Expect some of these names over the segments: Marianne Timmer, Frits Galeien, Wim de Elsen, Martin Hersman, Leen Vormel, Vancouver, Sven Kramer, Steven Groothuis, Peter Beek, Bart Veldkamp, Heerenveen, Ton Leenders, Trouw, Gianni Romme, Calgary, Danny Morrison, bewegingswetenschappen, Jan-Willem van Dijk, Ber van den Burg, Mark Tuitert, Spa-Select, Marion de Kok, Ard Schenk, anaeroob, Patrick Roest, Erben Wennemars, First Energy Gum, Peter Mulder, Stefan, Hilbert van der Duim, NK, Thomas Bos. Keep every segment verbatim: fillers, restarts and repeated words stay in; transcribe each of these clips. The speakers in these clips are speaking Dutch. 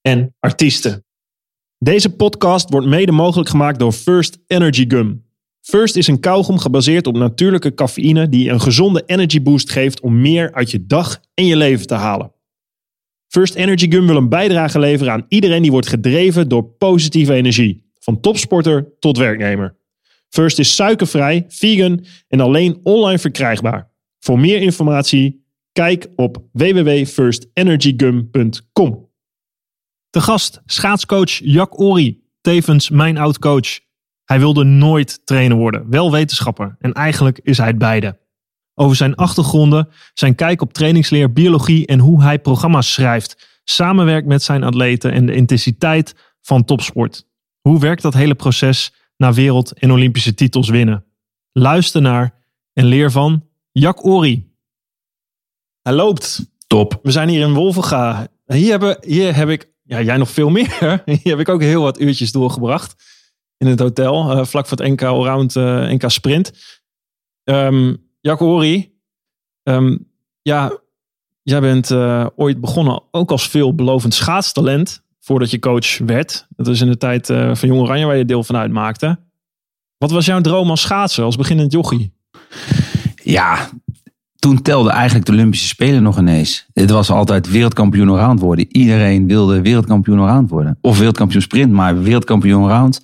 en artiesten. Deze podcast wordt mede mogelijk gemaakt door First Energy Gum. First is een kauwgom gebaseerd op natuurlijke cafeïne die een gezonde energy boost geeft om meer uit je dag en je leven te halen. First Energy Gum wil een bijdrage leveren aan iedereen die wordt gedreven door positieve energie, van topsporter tot werknemer. First is suikervrij, vegan en alleen online verkrijgbaar. Voor meer informatie, kijk op w w w punt first energy gum punt com. Te gast schaatscoach Jac Orie, tevens mijn oud-coach. Hij wilde nooit trainer worden, wel wetenschapper. En eigenlijk is hij het beide. Over zijn achtergronden, zijn kijk op trainingsleer, biologie en hoe hij programma's schrijft, samenwerkt met zijn atleten en de intensiteit van topsport. Hoe werkt dat hele proces naar wereld- en Olympische titels winnen? Luister naar en leer van Jac Orie. Hij loopt. Top. We zijn hier in Wolvenga. Hier, hebben, hier heb ik, ja, jij nog veel meer. Hier heb ik ook heel wat uurtjes doorgebracht. In het hotel, uh, vlak voor het N K Allround, uh, N K Sprint. Um, Jac Orie, um, ja, jij bent uh, ooit begonnen ook als veelbelovend schaatstalent voordat je coach werd. Dat was in de tijd uh, van Jong Oranje waar je deel van uitmaakte. Wat was jouw droom als schaatser, als beginnend jochie? Ja, toen telde eigenlijk de Olympische Spelen nog ineens. Het was altijd wereldkampioen allround worden. Iedereen wilde wereldkampioen allround worden. Of wereldkampioen sprint, maar wereldkampioen allround.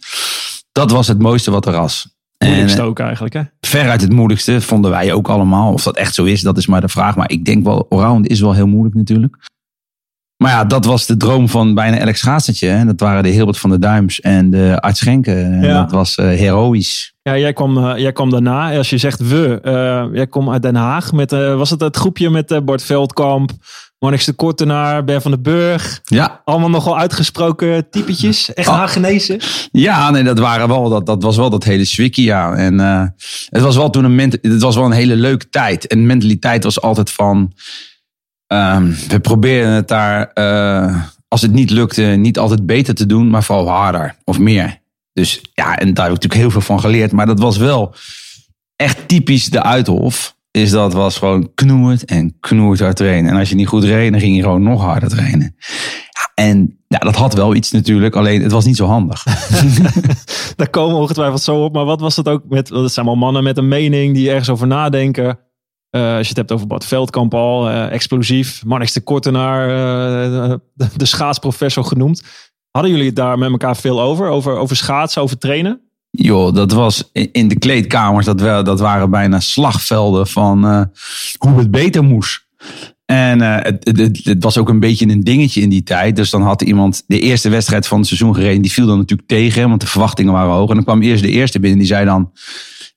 Dat was het mooiste wat er was. Het moeilijkste ook eigenlijk, hè? Veruit het moeilijkste vonden wij ook allemaal. Of dat echt zo is, dat is maar de vraag. Maar ik denk wel, allround is wel heel moeilijk natuurlijk. Maar ja, dat was de droom van bijna elk schaatsertje. Hè? Dat waren de Hilbert van der Duims en de Ard Schenk. Ja. Dat was uh, heroïs. Ja, jij kwam, uh, jij kwam daarna. Als je zegt we, uh, jij kwam uit Den Haag. Met, uh, was het het groepje met uh, Bart Veldkamp, Marnix de Kortenaar, Ber van den Burg. Ja. Allemaal nogal uitgesproken typetjes. Echt oh. Haagenezen. Ja, nee, dat, waren wel, dat, dat was wel dat hele Swickia. En uh, het, was wel toen een ment- het was wel een hele leuke tijd. En mentaliteit was altijd van... Um, we proberen het daar, uh, als het niet lukte, niet altijd beter te doen, maar vooral harder of meer. Dus ja, en daar heb ik natuurlijk heel veel van geleerd. Maar dat was wel echt typisch de Uithof. Is dat was gewoon knoerd en knoerd hard trainen. En als je niet goed reed, dan ging je gewoon nog harder trainen. En ja, dat had wel iets natuurlijk, alleen het was niet zo handig. Daar komen we ongetwijfeld zo op. Maar wat was dat ook met, dat zijn allemaal mannen met een mening die ergens over nadenken. Uh, als je het hebt over Bart Veldkamp al, uh, explosief, Marnix de Kortenaar, uh, de, de schaatsprofessor genoemd. Hadden jullie het daar met elkaar veel over? Over, over schaatsen, over trainen? Joh, dat was in de kleedkamers, dat, wel, dat waren bijna slagvelden van uh, hoe het beter moest. En uh, het, het, het was ook een beetje een dingetje in die tijd. Dus dan had iemand de eerste wedstrijd van het seizoen gereden. Die viel dan natuurlijk tegen, want de verwachtingen waren hoog. En dan kwam eerst de eerste binnen, die zei dan...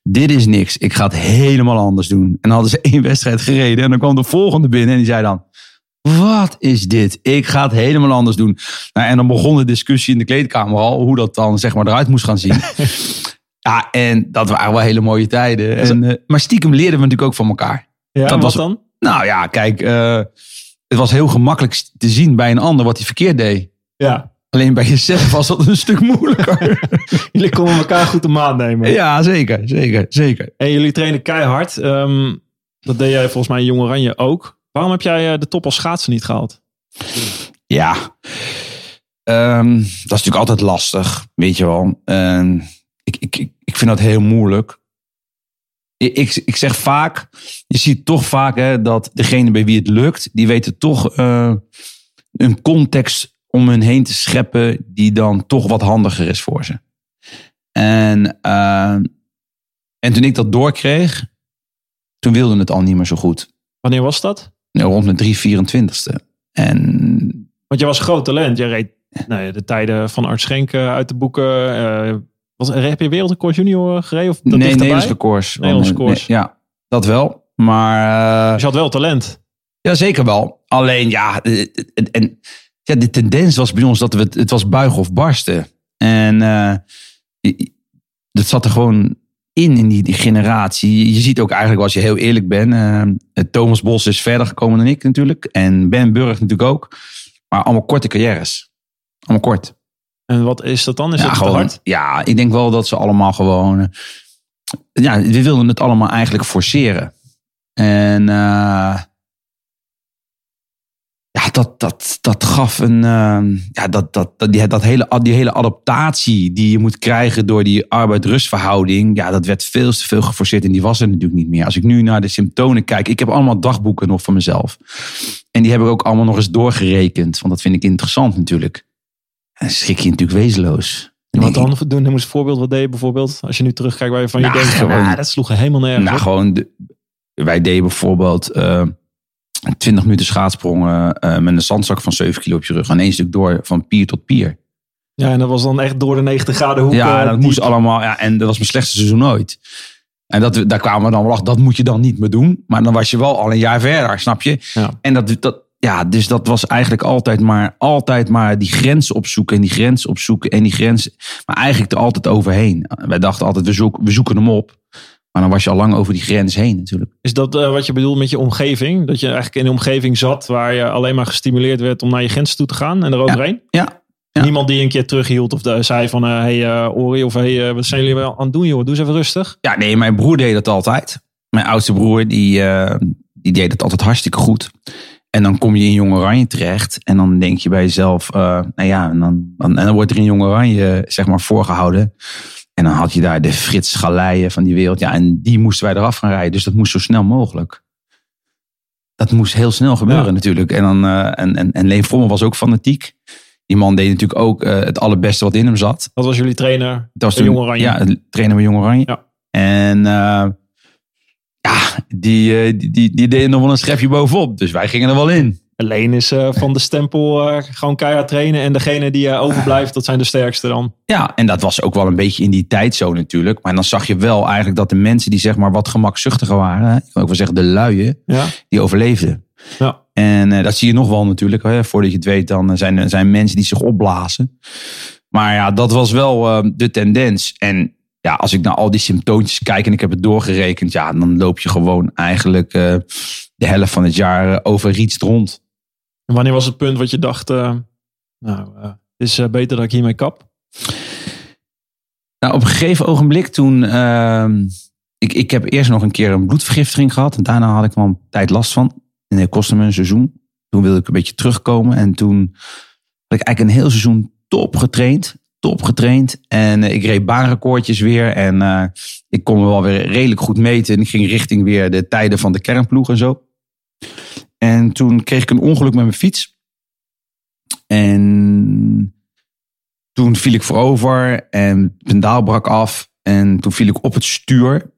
Dit is niks. Ik ga het helemaal anders doen. En dan hadden ze één wedstrijd gereden. En dan kwam de volgende binnen en die zei dan... Wat is dit? Ik ga het helemaal anders doen. Nou, en dan begon de discussie in de kleedkamer al... hoe dat dan zeg maar eruit moest gaan zien. Ja, en dat waren wel hele mooie tijden. En, uh, maar stiekem leerden we natuurlijk ook van elkaar. Ja, dat was, wat dan? Nou ja, kijk... Uh, het was heel gemakkelijk te zien bij een ander wat hij verkeerd deed. Ja. Alleen bij jezelf was dat een stuk moeilijker. Jullie konden elkaar goed de maat nemen. Ja, zeker, zeker, zeker. En jullie trainen keihard. Um, dat deed jij volgens mij in Jong Oranje ook. Waarom heb jij de top als schaatsen niet gehaald? Ja, um, dat is natuurlijk altijd lastig, weet je wel. Um, ik, ik, ik vind dat heel moeilijk. Ik, ik zeg vaak, je ziet toch vaak hè, dat degene bij wie het lukt... die weten toch uh, een context... om hun heen te scheppen die dan toch wat handiger is voor ze. En, uh, en toen ik dat doorkreeg, toen wilde het al niet meer zo goed. Wanneer was dat? Nou, rond de drie vierentwintigste. En... Want je was groot talent. Je reed nou ja, de tijden van Ard Schenk uit de boeken. Uh, was, heb je wereldrecord junior gereden? Of dat nee, Nederlands records. Nederlands records. Nee, ja, dat wel. Maar... Uh, dus je had wel talent. Ja, zeker wel. Alleen ja... En... ja, de tendens was bij ons dat we het, het was buigen of barsten. En uh, dat zat er gewoon in, in die, die generatie. Je ziet ook eigenlijk, als je heel eerlijk bent, uh, Thomas Bos is verder gekomen dan ik natuurlijk. En Ben Burg natuurlijk ook. Maar allemaal korte carrières. Allemaal kort. En wat is dat dan? Is ja, dat gewoon, te hard? Ja, ik denk wel dat ze allemaal gewoon... Uh, ja, we wilden het allemaal eigenlijk forceren. En uh, ja, dat, dat, dat gaf een... Uh, ja, dat, dat, dat, die, dat hele, die hele adaptatie die je moet krijgen door die arbeid-rustverhouding... Ja, dat werd veel te veel geforceerd en die was er natuurlijk niet meer. Als ik nu naar de symptomen kijk... Ik heb allemaal dagboeken nog van mezelf. En die heb ik ook allemaal nog eens doorgerekend. Want dat vind ik interessant natuurlijk. En schrik je natuurlijk wezenloos. En wat dan? Noem eens een voorbeeld. Wat deed je bijvoorbeeld? Als je nu terugkijkt waar je van nou, je denkt... Gewoon, ah, dat sloeg helemaal nergens. Nou, op. Gewoon... De, wij deden bijvoorbeeld uh, twintig minuten schaatsprongen uh, met een zandzak van zeven kilo op je rug. En één stuk door van pier tot pier. Ja, en dat was dan echt door de negentig graden hoek. Ja, dat diep. moest allemaal. Ja, en dat was mijn slechtste seizoen ooit. En dat, daar kwamen we dan wel achter. Dat moet je dan niet meer doen. Maar dan was je wel al een jaar verder, snap je? Ja. En dat... dat Ja, dus dat was eigenlijk altijd maar, altijd maar die grens opzoeken en die grens opzoeken en die grens. Maar eigenlijk er altijd overheen. Wij dachten altijd, we, zoek, we zoeken hem op. Maar dan was je al lang over die grens heen natuurlijk. Is dat uh, wat je bedoelt met je omgeving? Dat je eigenlijk in een omgeving zat waar je alleen maar gestimuleerd werd om naar je grens toe te gaan en er overheen? Ja, ja, ja. Niemand die een keer terughield of de, zei van, hé uh, hey, uh, Orie of hey, uh, wat zijn jullie aan het doen joh? Doe eens even rustig. Ja, nee, mijn broer deed dat altijd. Mijn oudste broer, die, uh, die deed dat altijd hartstikke goed. En dan kom je in Jong Oranje terecht. En dan denk je bij jezelf... Uh, nou ja, en dan, dan, en dan wordt er in Jong Oranje zeg maar voorgehouden. En dan had je daar de Frits Galeien van die wereld. Ja, en die moesten wij eraf gaan rijden. Dus dat moest zo snel mogelijk. Dat moest heel snel gebeuren ja. natuurlijk. En, dan, uh, en, en, en Leen Vormel was ook fanatiek. Die man deed natuurlijk ook uh, het allerbeste wat in hem zat. Dat was jullie trainer dat was bij Jong Oranje. Ja, trainer bij Jong Oranje. Ja. En... Uh, Ja, die, die, die, die deden nog wel een schepje bovenop. Dus wij gingen er wel in. Alleen is uh, van de stempel uh, gewoon keihard trainen. En degene die uh, overblijft, dat zijn de sterkste dan. Ja, en dat was ook wel een beetje in die tijd zo natuurlijk. Maar dan zag je wel eigenlijk dat de mensen die zeg maar wat gemakzuchtiger waren. Ik kan ook wel zeggen de luien, ja. die overleefden. Ja. En uh, dat zie je nog wel natuurlijk. Hè? Voordat je het weet, dan zijn, zijn mensen die zich opblazen. Maar ja, dat was wel uh, de tendens. En... Ja, als ik naar al die symptoontjes kijk en ik heb het doorgerekend... ja, dan loop je gewoon eigenlijk uh, de helft van het jaar uh, overrietst rond. En wanneer was het punt wat je dacht... Uh, nou, het uh, is uh, beter dat ik hiermee kap? Nou, op een gegeven ogenblik toen... Uh, ik, ik heb eerst nog een keer een bloedvergiftiging gehad. En daarna had ik wel een tijd last van. En dat kostte me een seizoen. Toen wilde ik een beetje terugkomen. En toen had ik eigenlijk een heel seizoen top getraind... Top getraind. En uh, ik reed baanrecordjes weer. En uh, ik kon me wel weer redelijk goed meten. En ik ging richting weer de tijden van de kernploeg en zo. En toen kreeg ik een ongeluk met mijn fiets. En toen viel ik voorover. En het pendaal brak af. En toen viel ik op het stuur.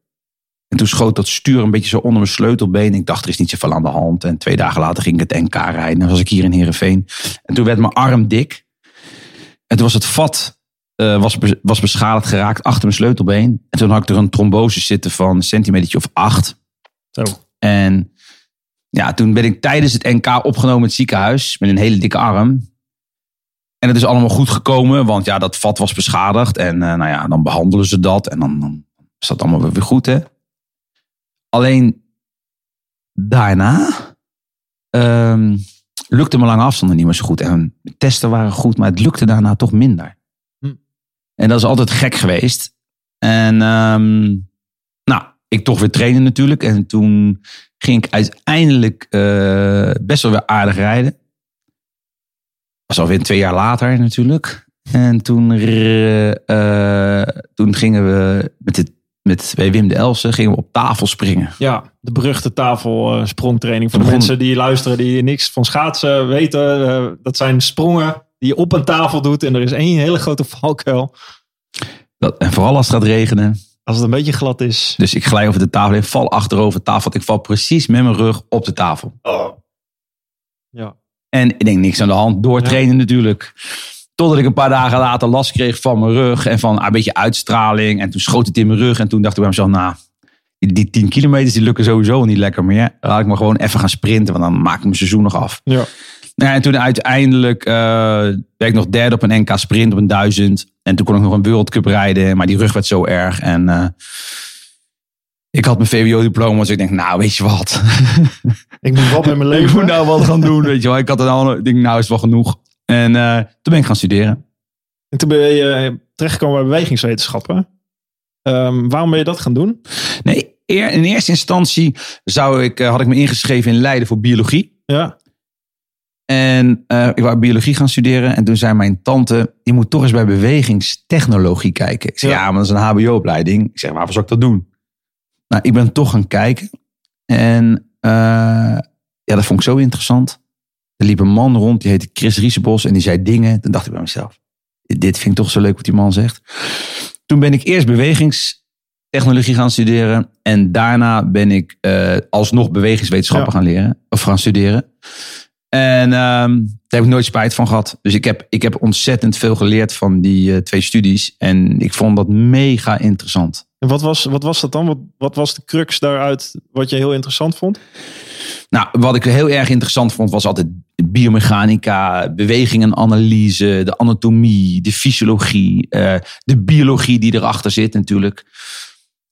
En toen schoot dat stuur een beetje zo onder mijn sleutelbeen. Ik dacht, er is niet zoveel aan de hand. En twee dagen later ging ik het N K rijden. En dan was ik hier in Heerenveen. En toen werd mijn arm dik. En toen was het vat uh, was, was beschadigd geraakt achter mijn sleutelbeen. En toen had ik er een trombose zitten van een centimetertje of acht. Zo. En ja, toen ben ik tijdens het N K opgenomen in het ziekenhuis. Met een hele dikke arm. En het is allemaal goed gekomen. Want ja, dat vat was beschadigd. En uh, nou ja, dan behandelen ze dat. En dan, dan is dat allemaal weer goed, hè. Alleen daarna... Um, lukte mijn lange afstanden niet meer zo goed. En testen waren goed, maar het lukte daarna toch minder. Hm. En dat is altijd gek geweest. En um, nou, ik toch weer trainen natuurlijk. En toen ging ik uiteindelijk uh, best wel weer aardig rijden. Dat was alweer twee jaar later natuurlijk. En toen, uh, toen gingen we met de Met, bij Wim de Elsen gingen we op tafel springen. Ja, de beruchte tafelsprongtraining. Voor de, de mensen die luisteren, die niks van schaatsen weten. Uh, dat zijn sprongen die je op een tafel doet. En er is één hele grote valkuil. Dat, en vooral als het gaat regenen. Als het een beetje glad is. Dus ik glij over de tafel en val achterover de tafel. Ik val precies met mijn rug op de tafel. Oh. Ja. En ik denk, niks aan de hand. Doortrainen ja. natuurlijk. Totdat ik een paar dagen later last kreeg van mijn rug. En van een beetje uitstraling. En toen schoot het in mijn rug. En toen dacht ik bij mezelf. Nou, die tien kilometers die lukken sowieso niet lekker meer. Laat ik maar gewoon even gaan sprinten. Want dan maak ik mijn seizoen nog af. Ja. Nou ja, en toen uiteindelijk uh, werd ik nog derde op een N K sprint op een duizend. En toen kon ik nog een World Cup rijden. Maar die rug werd zo erg. En uh, ik had mijn V W O-diploma. Dus ik denk, nou weet je wat. Ik moet wat met mijn leven. Ik moet nou wat gaan doen. Weet je wel. Ik had het al, ik denk, nou is het wel genoeg. En uh, toen ben ik gaan studeren. En toen ben je uh, terechtgekomen bij bewegingswetenschappen. Um, waarom ben je dat gaan doen? Nee, eer, in eerste instantie zou ik, uh, had ik me ingeschreven in Leiden voor biologie. Ja. En uh, ik wou biologie gaan studeren. En toen zei mijn tante, je moet toch eens bij bewegingstechnologie kijken. Ik zei, ja, ja maar dat is een hbo-opleiding. Ik zeg, waarvoor zou ik dat doen? Nou, ik ben toch gaan kijken. En uh, ja, dat vond ik zo interessant. Er liep een man rond, die heette Chris Riezebos. En die zei dingen. Toen dacht ik bij mezelf, dit vind ik toch zo leuk wat die man zegt. Toen ben ik eerst bewegingstechnologie gaan studeren. En daarna ben ik uh, alsnog bewegingswetenschappen ja. gaan leren. Of gaan studeren. En um, daar heb ik nooit spijt van gehad. Dus ik heb, ik heb ontzettend veel geleerd van die uh, twee studies. En ik vond dat mega interessant. En wat was, wat was dat dan? Wat, wat was de crux daaruit wat je heel interessant vond? Nou, wat ik heel erg interessant vond was altijd biomechanica, beweging en analyse, de anatomie, de fysiologie, uh, de biologie die erachter zit natuurlijk.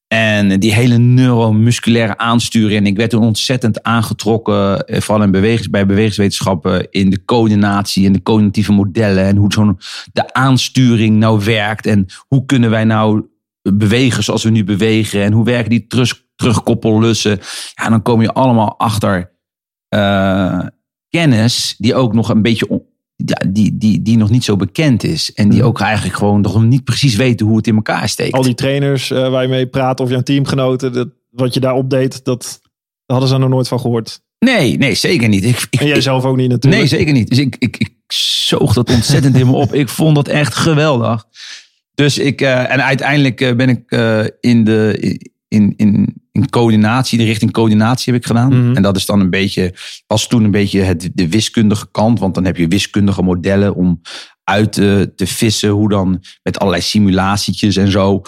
En die hele neuromusculaire aansturing. En ik werd toen ontzettend aangetrokken, vooral in bewegings, bij bewegingswetenschappen, in de coördinatie en de cognitieve modellen. En hoe zo'n, de aansturing nou werkt. En hoe kunnen wij nou bewegen zoals we nu bewegen. En hoe werken die terug, terugkoppellussen. Ja, dan kom je allemaal achter uh, kennis die ook nog een beetje on, die, die, die nog niet zo bekend is. En die ook eigenlijk gewoon nog niet precies weten hoe het in elkaar steekt. Al die trainers uh, waar je mee praat of jouw teamgenoten, dat, wat je daarop deed, dat, dat hadden ze er nog nooit van gehoord. Nee, nee, zeker niet. Ik, ik, en jij ik, zelf ook niet natuurlijk. Nee, zeker niet. Dus ik, ik, ik zoog dat ontzettend in me op. Ik vond dat echt geweldig. Dus ik, uh, en uiteindelijk uh, ben ik uh, in de, in, in, in coördinatie, de richting coördinatie heb ik gedaan. Mm-hmm. En dat is dan een beetje, was toen een beetje het, de wiskundige kant. Want dan heb je wiskundige modellen om uit uh, te vissen. Hoe dan, met allerlei simulatietjes en zo.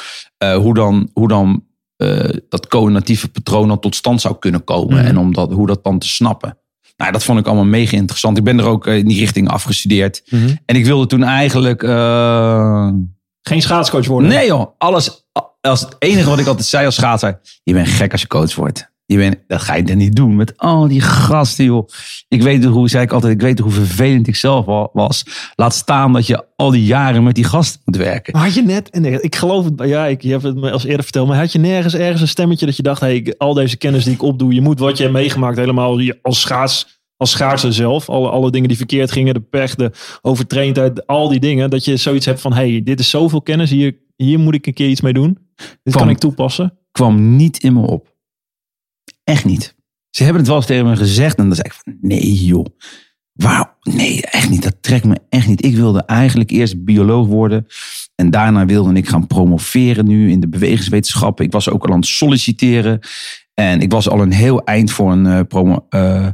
Uh, hoe dan, hoe dan uh, dat coördinatieve patroon dan tot stand zou kunnen komen. Mm-hmm. En om dat, hoe dat dan te snappen. Nou, dat vond ik allemaal mega interessant. Ik ben er ook uh, in die richting afgestudeerd. Mm-hmm. En ik wilde toen eigenlijk... Uh, Geen schaatscoach worden? Nee joh, alles, als het enige wat ik altijd zei als schaatser. Je bent gek als je coach wordt. Je bent, dat ga je dan niet doen met al die gasten joh. Ik weet hoe, zei ik altijd, ik weet hoe vervelend ik zelf was. Laat staan dat je al die jaren met die gasten moet werken. Maar had je net, en ik geloof het, ja, ik, je hebt het me als eerder verteld. Maar had je nergens ergens een stemmetje dat je dacht, hey, al deze kennis die ik opdoe. Je moet wat je hebt meegemaakt helemaal als schaats. Als schaatser zelf, alle, alle dingen die verkeerd gingen, de pech, de overtraindheid, al die dingen. Dat je zoiets hebt van, hey, dit is zoveel kennis, hier, hier moet ik een keer iets mee doen. Dit kwam, kan ik toepassen. Kwam niet in me op. Echt niet. Ze hebben het wel eens tegen me gezegd en dan zei ik van, nee joh. Wauw, nee, echt niet. Dat trekt me echt niet. Ik wilde eigenlijk eerst bioloog worden. En daarna wilde ik gaan promoveren nu in de bewegingswetenschappen. Ik was ook al aan het solliciteren. En ik was al een heel eind voor een uh, promo... Uh,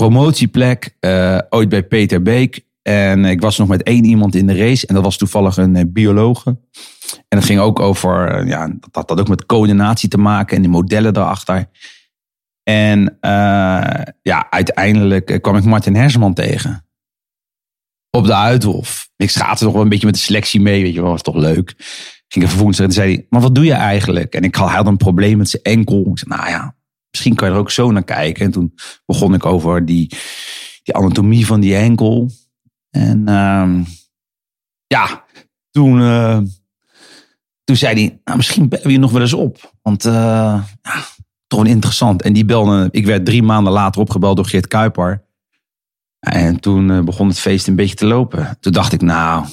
promotieplek, uh, ooit bij Peter Beek. En ik was nog met één iemand in de race. En dat was toevallig een uh, biologe. En dat ging ook over, uh, ja, dat had ook met coördinatie te maken. En de modellen daarachter. En uh, ja, uiteindelijk kwam ik Martin Hersman tegen. Op de Uithof. Ik schaatste nog wel een beetje met de selectie mee. Weet je wel, was toch leuk. Ging even woensdag en zei hij, maar wat doe je eigenlijk? En ik had een probleem met zijn enkel. Ik zei, nou ja. Misschien kan je er ook zo naar kijken. En toen begon ik over die, die anatomie van die enkel. En uh, ja, toen, uh, toen zei hij, nou, misschien bellen we je nog wel eens op. Want uh, ja, toch wel interessant. En die belde, ik werd drie maanden later opgebeld door Geert Kuiper. En toen uh, begon het feest een beetje te lopen. Toen dacht ik, nou,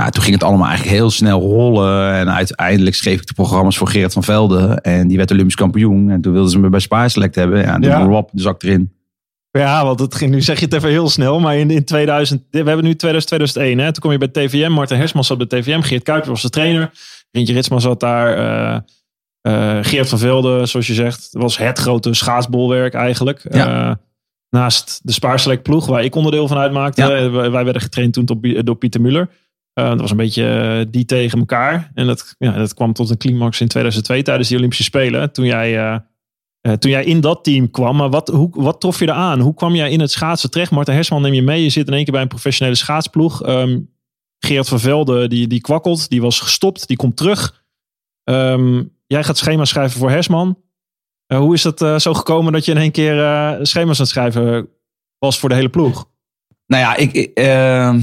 nou, toen ging het allemaal eigenlijk heel snel rollen. En uiteindelijk schreef ik de programma's voor Gerard van Velde. En die werd Olympisch kampioen. En toen wilden ze me bij Spa-Select hebben. Ja, en toen ja. Rob, de zak erin. Ja, want het ging, nu zeg je het even heel snel. Maar in, in tweeduizend, we hebben nu tweeduizend, tweeduizend één. Hè? Toen kom je bij T V M. Martin Hersman zat bij T V M. Geert Kuiper was de trainer. Rintje Ritsma zat daar. Uh, uh, Gerard van Velde, zoals je zegt, was het grote schaatsbolwerk eigenlijk. Ja. Uh, naast de Spa-Select ploeg, waar ik onderdeel van uitmaakte. Ja. Wij, wij werden getraind toen door, door Peter Mulder. Uh, dat was een beetje uh, die tegen elkaar. En dat, ja, dat kwam tot een climax in tweeduizend twee tijdens die Olympische Spelen. Toen jij uh, Uh, toen jij in dat team kwam, maar wat, hoe, wat trof je er aan? Hoe kwam jij in het schaatsen terecht? Martin Hersman neem je mee. Je zit in één keer bij een professionele schaatsploeg. Um, Gerard van Velde, die, die kwakkelt. Die was gestopt. Die komt terug. Um, jij gaat schema schrijven voor Hersman. Uh, hoe is dat uh, zo gekomen dat je in één keer uh, schema's aan het schrijven was voor de hele ploeg? Nou ja, ik... ik uh...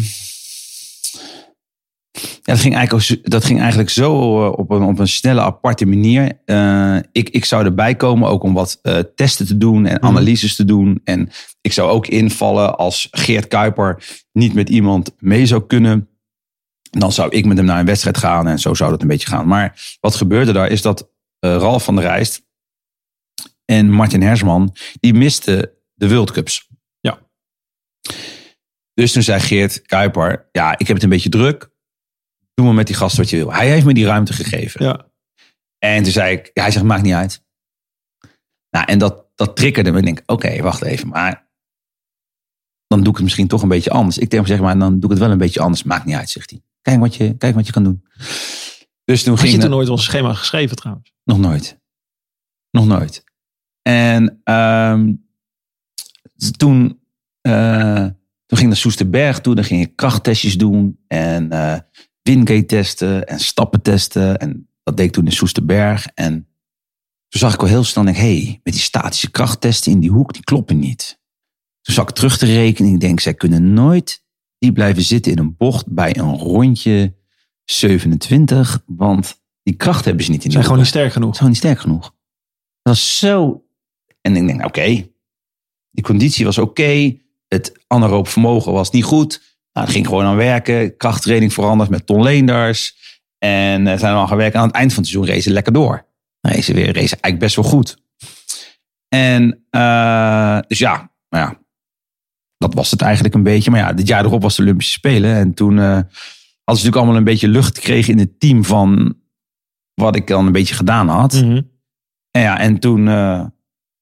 Ja, dat, ging eigenlijk, dat ging eigenlijk zo op een, op een snelle, aparte manier. Uh, ik, ik zou erbij komen ook om wat uh, testen te doen en analyses te doen. En ik zou ook invallen als Geert Kuiper niet met iemand mee zou kunnen. Dan zou ik met hem naar een wedstrijd gaan en zo zou dat een beetje gaan. Maar wat gebeurde daar is dat uh, Ralf van der Rijst en Martin Hersman, die misten de World Cups. Ja. Dus toen zei Geert Kuiper, ja, ik heb het een beetje druk. Doe maar met die gast wat je wil. Hij heeft me die ruimte gegeven. Ja. En toen zei ik, ja, hij zegt, maakt niet uit. Nou, en dat, dat triggerde me. Ik denk, oké, okay, wacht even. Maar dan doe ik het misschien toch een beetje anders. Ik denk, zeg maar, dan doe ik het wel een beetje anders. Maakt niet uit, zegt hij. Kijk wat je, kijk wat je kan doen. Dus toen had ging je toen nooit ons schema geschreven trouwens? Nog nooit. Nog nooit. En uh, toen, uh, toen ging ik naar Soesterberg toe. Dan ging ik krachttestjes doen. En... Uh, wingate testen en stappen testen. En dat deed ik toen in Soesterberg. En toen zag ik al heel snel, denk, hey, met die statische krachttesten in die hoek, die kloppen niet. Toen zag ik terug te rekenen. Ik denk, zij kunnen nooit die blijven zitten in een bocht bij een rondje zevenentwintig. Want die kracht hebben ze niet in de hoek. Zijn gewoon niet sterk genoeg. Zijn niet sterk genoeg. Dat was zo... En ik denk, oké. Okay. Die conditie was oké. Okay. Het anaeroop vermogen was niet goed. Nou, dat ging gewoon aan werken. Krachttraining veranderd met Ton Leenders. En uh, zijn we al gaan werken. Aan het eind van het seizoen racen lekker door. Racen weer, racen eigenlijk best wel goed. En uh, dus ja, nou ja, dat was het eigenlijk een beetje. Maar ja, dit jaar erop was de Olympische Spelen. En toen uh, hadden ze natuurlijk allemaal een beetje lucht gekregen in het team van wat ik dan een beetje gedaan had. Mm-hmm. En ja, en toen uh,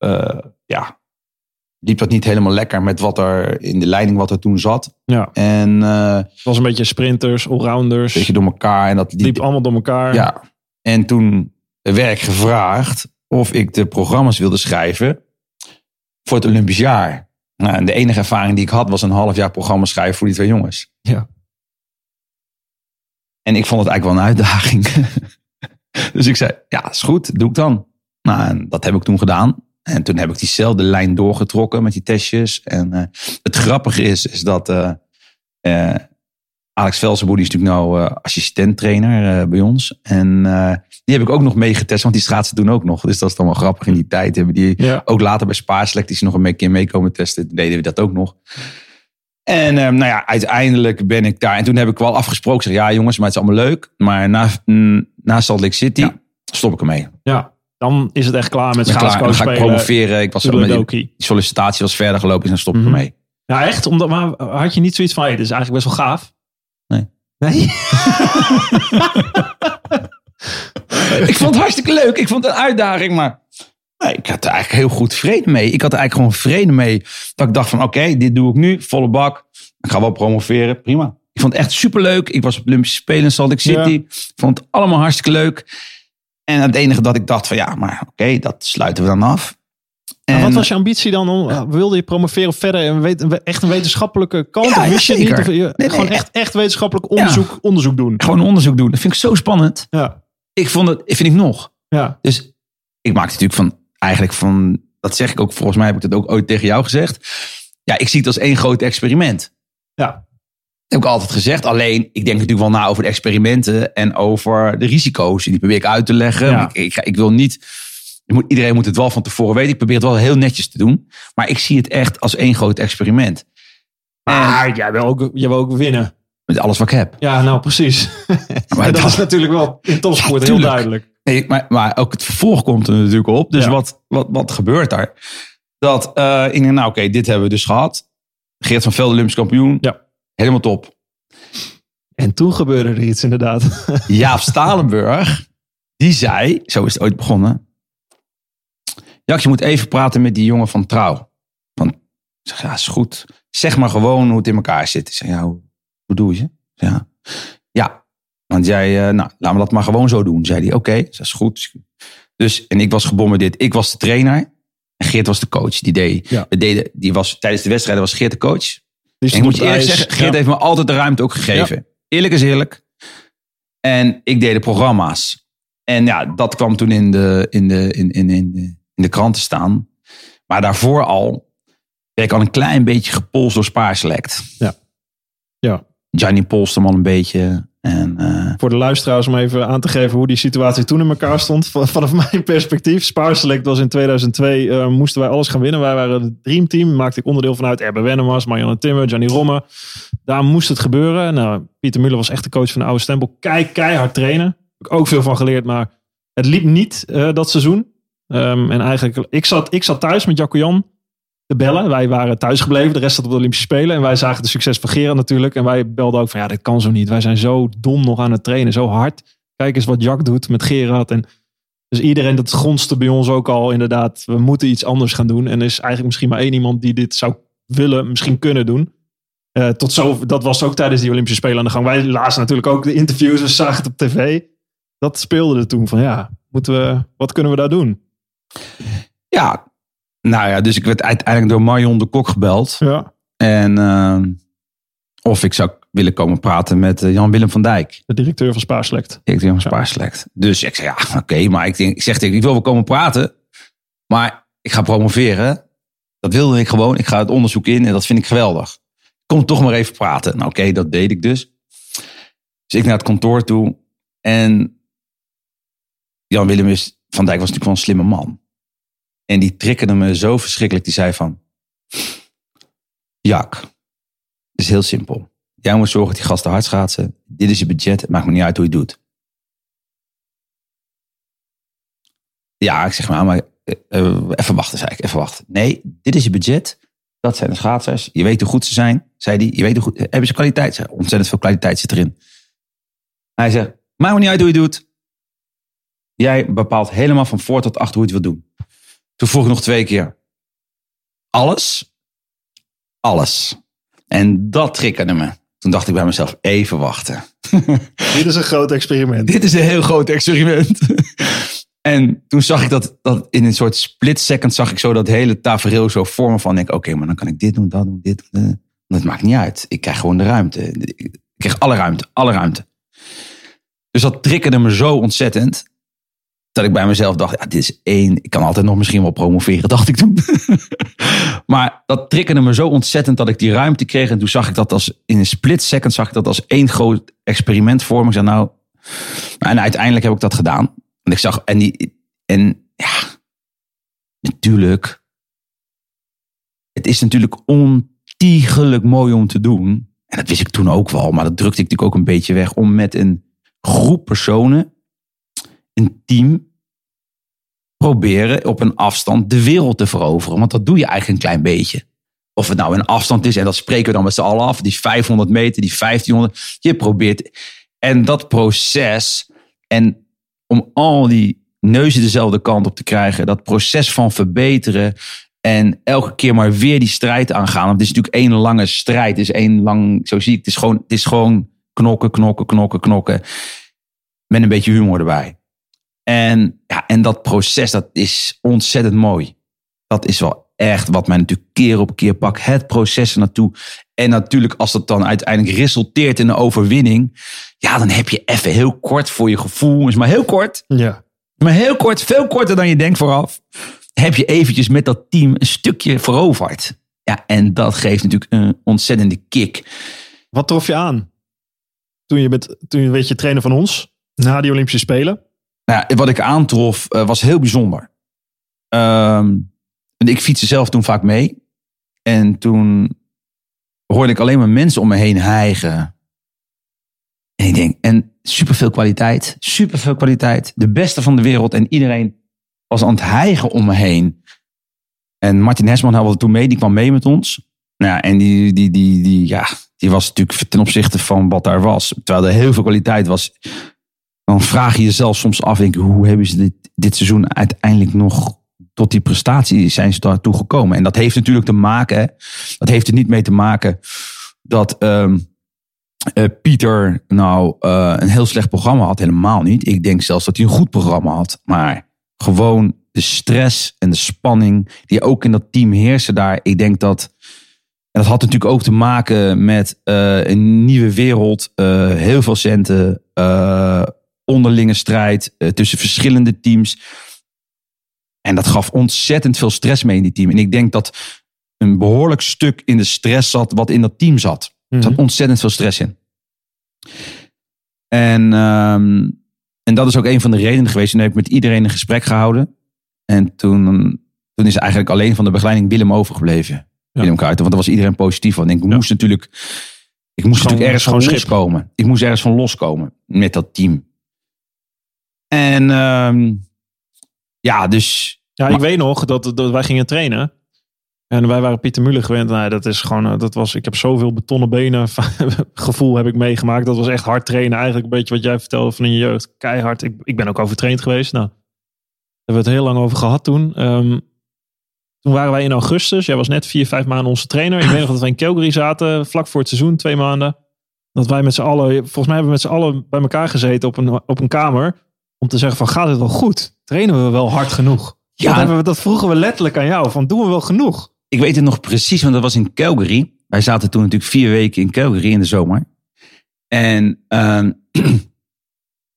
uh, ja... liep dat niet helemaal lekker met wat er in de leiding wat er toen zat. Ja. En, uh, het was een beetje sprinters, allrounders. Een beetje door elkaar. En dat liep, liep allemaal door elkaar. Ja. En toen werd ik gevraagd of ik de programma's wilde schrijven voor het Olympisch jaar. Nou, en de enige ervaring die ik had was een half jaar programma schrijven voor die twee jongens. Ja. En ik vond het eigenlijk wel een uitdaging. Dus ik zei, ja, is goed, doe ik dan. Nou, en dat heb ik toen gedaan. En toen heb ik diezelfde lijn doorgetrokken met die testjes. En uh, het grappige is, is dat uh, uh, Alex Velsenboer, die is natuurlijk nou uh, assistent-trainer uh, bij ons. En uh, die heb ik ook nog meegetest, want die schaatsen doen ook nog. Dus dat is dan wel grappig in die tijd. Hebben die ja. Ook later bij Spa-Select is nog een keer meekomen testen. Deden we dat ook nog. En uh, nou ja, uiteindelijk ben ik daar. En toen heb ik wel afgesproken. Zeg, ja jongens, maar het is allemaal leuk. Maar na, mm, na Salt Lake City ja. Stop ik ermee. Ja. Dan is het echt klaar met schaatscoach spelen. Dan ga ik promoveren. Ik was met die sollicitatie was verder gelopen. Dus dan stop ik mm-hmm. ermee. Ja, echt? Omdat, maar had je niet zoiets van... Hey, dit is eigenlijk best wel gaaf. Nee. Nee? Ik vond het hartstikke leuk. Ik vond het een uitdaging. Maar nee, ik had er eigenlijk heel goed vrede mee. Ik had er eigenlijk gewoon vrede mee. Dat ik dacht van... Oké, okay, dit doe ik nu. Volle bak. Ik ga wel promoveren. Prima. Ik vond het echt superleuk. Ik was op Olympische Spelen in Salt Lake City. Ja. Ik vond het allemaal hartstikke leuk. En het enige dat ik dacht van ja, maar oké, okay, dat sluiten we dan af. En nou, wat was je ambitie dan? Om, wilde je promoveren of verder en weet, echt een wetenschappelijke kant? Ja, of wist ja, je niet of, je, nee, nee, gewoon echt, echt wetenschappelijk onderzoek, ja. onderzoek doen. Gewoon onderzoek doen. Dat vind ik zo spannend. Ja. Ik vond het, vind ik nog. Ja. Dus ik maakte natuurlijk van, eigenlijk van, dat zeg ik ook, volgens mij heb ik dat ook ooit tegen jou gezegd. Ja, ik zie het als één groot experiment. Ja. Dat heb ik altijd gezegd. Alleen, ik denk natuurlijk wel na over de experimenten en over de risico's. Die probeer ik uit te leggen. Ja. Ik, ik, ik wil niet... Iedereen moet het wel van tevoren weten. Ik probeer het wel heel netjes te doen. Maar ik zie het echt als één groot experiment. Maar en, jij, wil ook, jij wil ook winnen. Met alles wat ik heb. Ja, nou precies. Maar dat, dat is natuurlijk wel in topsport ja, heel duidelijk. Nee, maar, maar ook het vervolg komt er natuurlijk op. Dus ja. wat, wat, wat gebeurt daar? Dat, uh, ik denk, nou oké, okay, dit hebben we dus gehad. Geert van Velde, Olympisch kampioen. Ja. Helemaal top. En toen gebeurde er iets inderdaad. Jaap Stalenburg, die zei, zo is het ooit begonnen. Jac, je moet even praten met die jongen van Trouw. Van, ik zeg, ja, is goed. Zeg maar gewoon hoe het in elkaar zit. Ik zeg, ja, hoe, hoe doe je? Ja. ja, want jij, nou, laat me dat maar gewoon zo doen. Zei hij, oké, okay, dat is goed. Dus, en ik was gebombardeerd. Ik was de trainer. En Geert was de coach. Die deed. Ja. We deden, die was, tijdens de wedstrijden was Geert de coach. Dus en ik moet je eerlijk zeggen, Geert ja. heeft me altijd de ruimte ook gegeven. Ja. Eerlijk is eerlijk. En ik deed de programma's. En ja, dat kwam toen in de, in de, in, in, in de, in de krant te staan. Maar daarvoor al werd ik al een klein beetje gepolst door Spa-Select. Ja. Ja. Gianni polste hem al een beetje. En, uh... voor de luisteraars om even aan te geven hoe die situatie toen in elkaar stond. Vanaf mijn perspectief. Spa-Select was in tweeduizend twee. Uh, moesten wij alles gaan winnen. Wij waren het dreamteam. Maakte ik onderdeel vanuit Erbe Wennemars, Marianne Timmer, Gianni Romme. Daar moest het gebeuren. Nou, Pieter Muller was echt de coach van de oude stempel. Kei, keihard trainen. Daar heb ik ook veel van geleerd. Maar het liep niet uh, dat seizoen. Um, en eigenlijk, ik zat, ik zat thuis met Jac Orie te bellen. Wij waren thuis gebleven. De rest zat op de Olympische Spelen. En wij zagen de succes van Gerard natuurlijk. En wij belden ook van ja, dit kan zo niet. Wij zijn zo dom nog aan het trainen. Zo hard. Kijk eens wat Jac doet met Gerard. En dus iedereen, dat gonste bij ons ook al inderdaad. We moeten iets anders gaan doen. En er is eigenlijk misschien maar één iemand die dit zou willen, misschien kunnen doen. Uh, tot zo, dat was ook tijdens die Olympische Spelen aan de gang. Wij lazen natuurlijk ook de interviews. We zagen het op tv. Dat speelde er toen van ja, moeten we, wat kunnen we daar doen? Ja, nou ja, dus ik werd uiteindelijk door Marion de Kok gebeld. Ja. En uh, of ik zou willen komen praten met Jan-Willem van Dijk. De directeur van Spa-Select. Directeur van Spa-Select. Ja. Dus ik zei, ja, oké, okay, maar ik, denk, ik zeg, ik wil wel komen praten. Maar ik ga promoveren. Dat wilde ik gewoon. Ik ga het onderzoek in en dat vind ik geweldig. Kom toch maar even praten. Nou oké, okay, dat deed ik dus. Dus ik naar het kantoor toe. En Jan-Willem van Dijk was natuurlijk wel een slimme man. En die triggerde me zo verschrikkelijk. Die zei van, Jac, het is heel simpel. Jij moet zorgen dat die gasten hard schaatsen. Dit is je budget. Het maakt me niet uit hoe je het doet. Ja, ik zeg maar, maar uh, even wachten, zei ik. Even wachten. Nee, dit is je budget. Dat zijn de schaatsers. Je weet hoe goed ze zijn, zei hij. Je weet hoe goed, hebben ze kwaliteit. Zei, ontzettend veel kwaliteit zit erin. Hij zegt, maakt me niet uit hoe je het doet. Jij bepaalt helemaal van voor tot achter hoe je het wilt doen. Toen vroeg ik nog twee keer. Alles? Alles. En dat triggerde me. Toen dacht ik bij mezelf, even wachten. Dit is een groot experiment. Dit is een heel groot experiment. En toen zag ik dat, dat in een soort split second zag ik zo dat hele tafereel zo vormen van. Denk, oké, okay, maar dan kan ik dit doen, dat doen, dit doen. Dat maakt niet uit. Ik krijg gewoon de ruimte. Ik krijg alle ruimte, alle ruimte. Dus dat triggerde me zo ontzettend. Dat ik bij mezelf dacht, ja, dit is één. Ik kan altijd nog misschien wel promoveren, dacht ik toen. Maar dat triggerde me zo ontzettend dat ik die ruimte kreeg. En toen zag ik dat als in een split second zag ik dat als één groot experiment voor me. Ik zei nou, en uiteindelijk heb ik dat gedaan. En ik zag, en die, en ja, natuurlijk. Het is natuurlijk ontiegelijk mooi om te doen. En dat wist ik toen ook wel, maar dat drukte ik natuurlijk ook een beetje weg. Om met een groep personen, een team, proberen op een afstand de wereld te veroveren. Want dat doe je eigenlijk een klein beetje. Of het nou een afstand is, en dat spreken we dan met z'n allen af. Die vijfhonderd meter, die vijftienhonderd. Je probeert. En dat proces, en om al die neuzen dezelfde kant op te krijgen. Dat proces van verbeteren. En elke keer maar weer die strijd aangaan. Want het is natuurlijk één lange strijd. Het is één lang, zo zie ik. Het is gewoon, het is gewoon knokken, knokken, knokken, knokken. Met een beetje humor erbij. En, ja, en dat proces, dat is ontzettend mooi. Dat is wel echt wat mij natuurlijk keer op keer pakt. Het proces ernaartoe. En natuurlijk als dat dan uiteindelijk resulteert in een overwinning. Ja, dan heb je even heel kort voor je gevoel. Is maar heel kort. Ja. Maar heel kort, veel korter dan je denkt vooraf. Heb je eventjes met dat team een stukje veroverd. Ja, en dat geeft natuurlijk een ontzettende kick. Wat trof je aan? Toen je, bent, toen je werd je trainer van ons. Na die Olympische Spelen. Nou ja, wat ik aantrof uh, was heel bijzonder. Um, ik fietste zelf toen vaak mee. En toen hoorde ik alleen maar mensen om me heen hijgen. En ik denk, en superveel kwaliteit. Superveel kwaliteit. De beste van de wereld. En iedereen was aan het hijgen om me heen. En Martin Hersman had toen mee. Die kwam mee met ons. Nou ja, en die, die, die, die, ja, die was natuurlijk ten opzichte van wat daar was. Terwijl er heel veel kwaliteit was. Dan vraag je jezelf soms af, denk, hoe hebben ze dit, dit seizoen uiteindelijk nog tot die prestatie zijn ze daartoe gekomen? En dat heeft natuurlijk te maken, hè? Dat heeft er niet mee te maken dat um, uh, Pieter nou uh, een heel slecht programma had. Helemaal niet. Ik denk zelfs dat hij een goed programma had. Maar gewoon de stress en de spanning die ook in dat team heersen daar. Ik denk dat, en dat had natuurlijk ook te maken met uh, een nieuwe wereld. Uh, heel veel centen, uh, onderlinge strijd uh, tussen verschillende teams. En dat gaf ontzettend veel stress mee in die team. En ik denk dat een behoorlijk stuk in de stress zat wat in dat team zat. Mm-hmm. Er zat ontzettend veel stress in. En, um, en dat is ook een van de redenen geweest. En toen heb ik met iedereen een gesprek gehouden. En toen, toen is eigenlijk alleen van de begeleiding Willem overgebleven. Ja. Willem Kuiper, want daar was iedereen positief van. Ik ja. moest natuurlijk, ik moest gewoon, natuurlijk ergens van loskomen. Ik moest ergens van loskomen met dat team. En um, ja, dus... Ja, ik maar, weet nog dat, dat wij gingen trainen. En wij waren Peter Mulder gewend. Nou, dat is gewoon, dat was, ik heb zoveel betonnen benen gevoel heb ik meegemaakt. Dat was echt hard trainen. Eigenlijk een beetje wat jij vertelde van in je jeugd. Keihard. Ik, ik ben ook overtraind geweest. Nou, daar hebben we het heel lang over gehad toen. Um, toen waren wij in augustus. Jij was net vier, vijf maanden onze trainer. Ik weet nog dat wij in Calgary zaten. Vlak voor het seizoen, twee maanden. Dat wij met z'n allen, volgens mij hebben we met z'n allen bij elkaar gezeten op een, op een kamer. Om te zeggen van, gaat het wel goed? Trainen we wel hard genoeg? Ja, dat, we, dat vroegen we letterlijk aan jou. Van, doen we wel genoeg? Ik weet het nog precies, want dat was in Calgary. Wij zaten toen natuurlijk vier weken in Calgary in de zomer. En uh,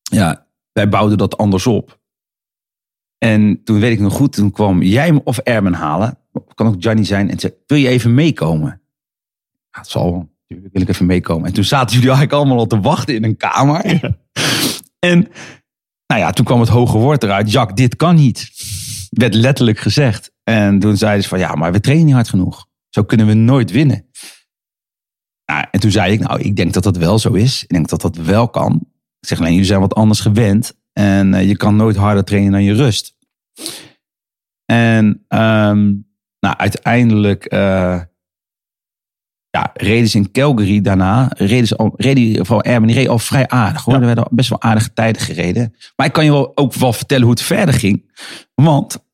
ja, wij bouwden dat anders op. En toen weet ik nog goed, toen kwam jij me of Erben halen. Het kan ook Johnny zijn. En zei, wil je even meekomen? Ja, het zal wel. Natuurlijk wil ik even meekomen. En toen zaten jullie eigenlijk allemaal al te wachten in een kamer. Ja. En nou ja, toen kwam het hoge woord eruit. Jac, dit kan niet. Werd letterlijk gezegd. En toen zeiden ze van, ja, maar we trainen niet hard genoeg. Zo kunnen we nooit winnen. Nou, en toen zei ik, nou, ik denk dat dat wel zo is. Ik denk dat dat wel kan. Ik zeg, nee, jullie zijn wat anders gewend. En uh, je kan nooit harder trainen dan je rust. En um, nou, uiteindelijk... Uh, ja, reden ze in Calgary daarna. Reden ze al, reden, vooral Erben, die reed al vrij aardig. Hoor. Ja. Er werden best wel aardige tijden gereden. Maar ik kan je wel ook wel vertellen hoe het verder ging. Want...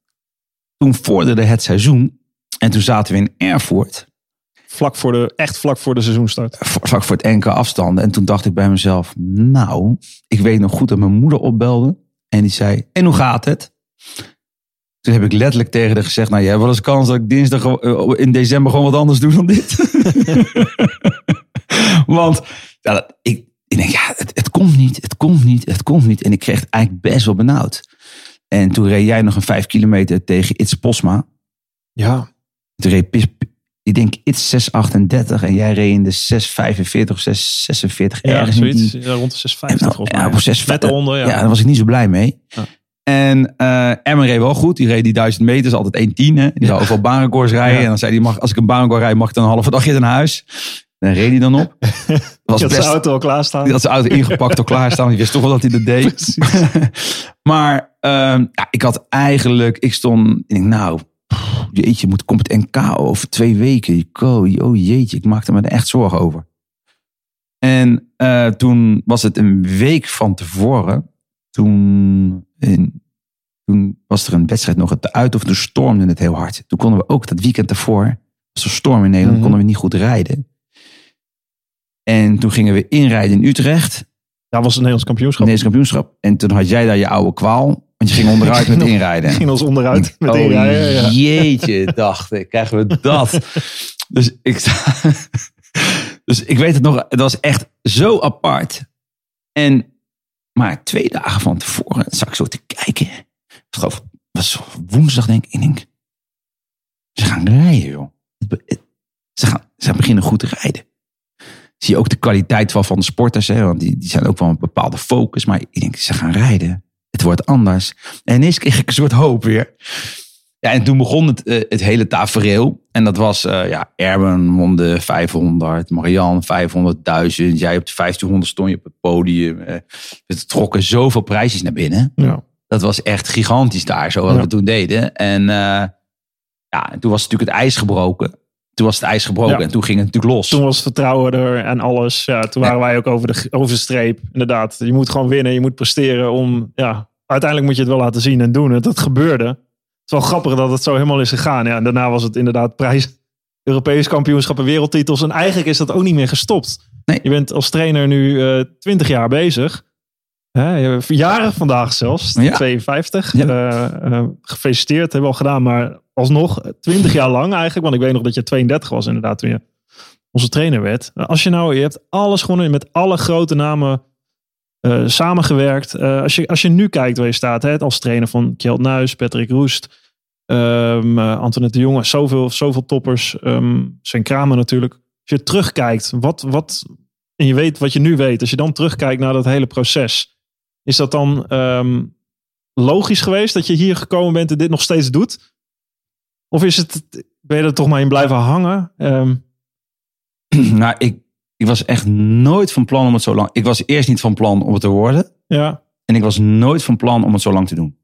Toen vorderde het seizoen. En toen zaten we in Erfurt. Vlak voor de, echt vlak voor de seizoenstart. Vlak voor het enkele afstanden. En toen dacht ik bij mezelf. Nou, ik weet nog goed dat mijn moeder opbelde. En die zei, en hoe gaat het? Toen heb ik letterlijk tegen haar gezegd. Nou, je hebt wel eens kans dat ik dinsdag in december gewoon wat anders doe dan dit. Want ja, dat, ik, ik denk, ja, het, het komt niet, het komt niet, het komt niet. En ik kreeg het eigenlijk best wel benauwd. En toen reed jij nog een vijf kilometer tegen It's Posma. Ja. Toen reed, ik denk, It's zes achtendertig. En jij reed in de zes vijfenveertig of zes zesenveertig. Ja, ergens zoiets. Die... Ja, rond de zes vijftig volgens mij. Ja, op zes vijftig. Net eronder, ja. Ja, daar was ik niet zo blij mee. Ja. En uh, Emmen reed wel goed. Die reed die duizend meters, altijd één tien. Die ja. zou overal baanrecords rijden. Ja. En dan zei hij, mag, als ik een baanrecord rijd, mag ik dan een halve dagje naar huis. En dan reed hij dan op. Die had best... zijn auto al klaarstaan. Die had zijn auto ingepakt al klaarstaan. Die wist toch wel dat hij dat deed. Maar uh, ja, ik had eigenlijk... Ik stond... Ik denk, nou, jeetje, moet, komt het N K over twee weken. Oh jeetje, ik maakte me er echt zorgen over. En uh, toen was het een week van tevoren. Toen, in, toen was er een wedstrijd nog te uit. Of toen stormde het heel hard. Toen konden we ook dat weekend daarvoor... Als er storm in Nederland, mm-hmm. konden we niet goed rijden. En toen gingen we inrijden in Utrecht. Dat was het Nederlands kampioenschap. Nederlands kampioenschap. En toen had jij daar je oude kwaal. Want je ging onderuit met inrijden. Ging ons onderuit ik, met oh, inrijden. Ja. Jeetje, dacht ik. Krijgen we dat. dus, ik, dus ik weet het nog. Het was echt zo apart. En maar twee dagen van tevoren zat ik zo te kijken. Ik geloof, het was woensdag denk ik. Ik denk, ze gaan rijden joh. Ze, gaan, ze beginnen goed te rijden. Zie je ook de kwaliteit wel van de sporters. Hè? Want die, die zijn ook wel een bepaalde focus. Maar ik denk, ze gaan rijden. Het wordt anders. En ineens kreeg ik een soort hoop weer. Ja, en toen begon het, uh, het hele tafereel. En dat was uh, ja, Erben won de vijfhonderd. Marianne vijfhonderdduizend. Jij op de vijftienhonderd stond je op het podium. Uh, het trokken zoveel prijsjes naar binnen. Ja. Dat was echt gigantisch daar. Zo wat ja. we toen deden. En uh, ja, en toen was natuurlijk het ijs gebroken. Toen was het ijs gebroken ja. en toen ging het natuurlijk los. Toen was het vertrouwen er en alles. Ja, toen waren ja. wij ook over de, over de streep. Inderdaad, je moet gewoon winnen. Je moet presteren om... Ja, uiteindelijk moet je het wel laten zien en doen. En dat gebeurde. Het is wel grappig dat het zo helemaal is gegaan. Ja, en daarna was het inderdaad prijs... Europees kampioenschappen, wereldtitels. En eigenlijk is dat ook niet meer gestopt. Nee. Je bent als trainer nu twintig jaar bezig. Hè, jarig vandaag zelfs, ja. tweeënvijftig. Ja. Uh, uh, gefeliciteerd, hebben we al gedaan. Maar alsnog, twintig jaar lang eigenlijk. Want ik weet nog dat je tweeëndertig was inderdaad toen je onze trainer werd. Als je nou, je hebt alles gewoon met alle grote namen uh, samengewerkt. Uh, als, je, als je nu kijkt waar je staat, hè, als trainer van Kjeld Nuis, Patrick Roest... Um, uh, Antoinette de Jonge, zoveel, zoveel toppers. Um, Sven Kramer natuurlijk. Als je terugkijkt, wat, wat, en je weet wat je nu weet. Als je dan terugkijkt naar dat hele proces. Is dat dan um, logisch geweest dat je hier gekomen bent en dit nog steeds doet? Of is het, ben je er toch maar in blijven hangen? Um... Nou, ik, ik was echt nooit van plan om het zo lang... Ik was eerst niet van plan om het te worden. Ja. En ik was nooit van plan om het zo lang te doen.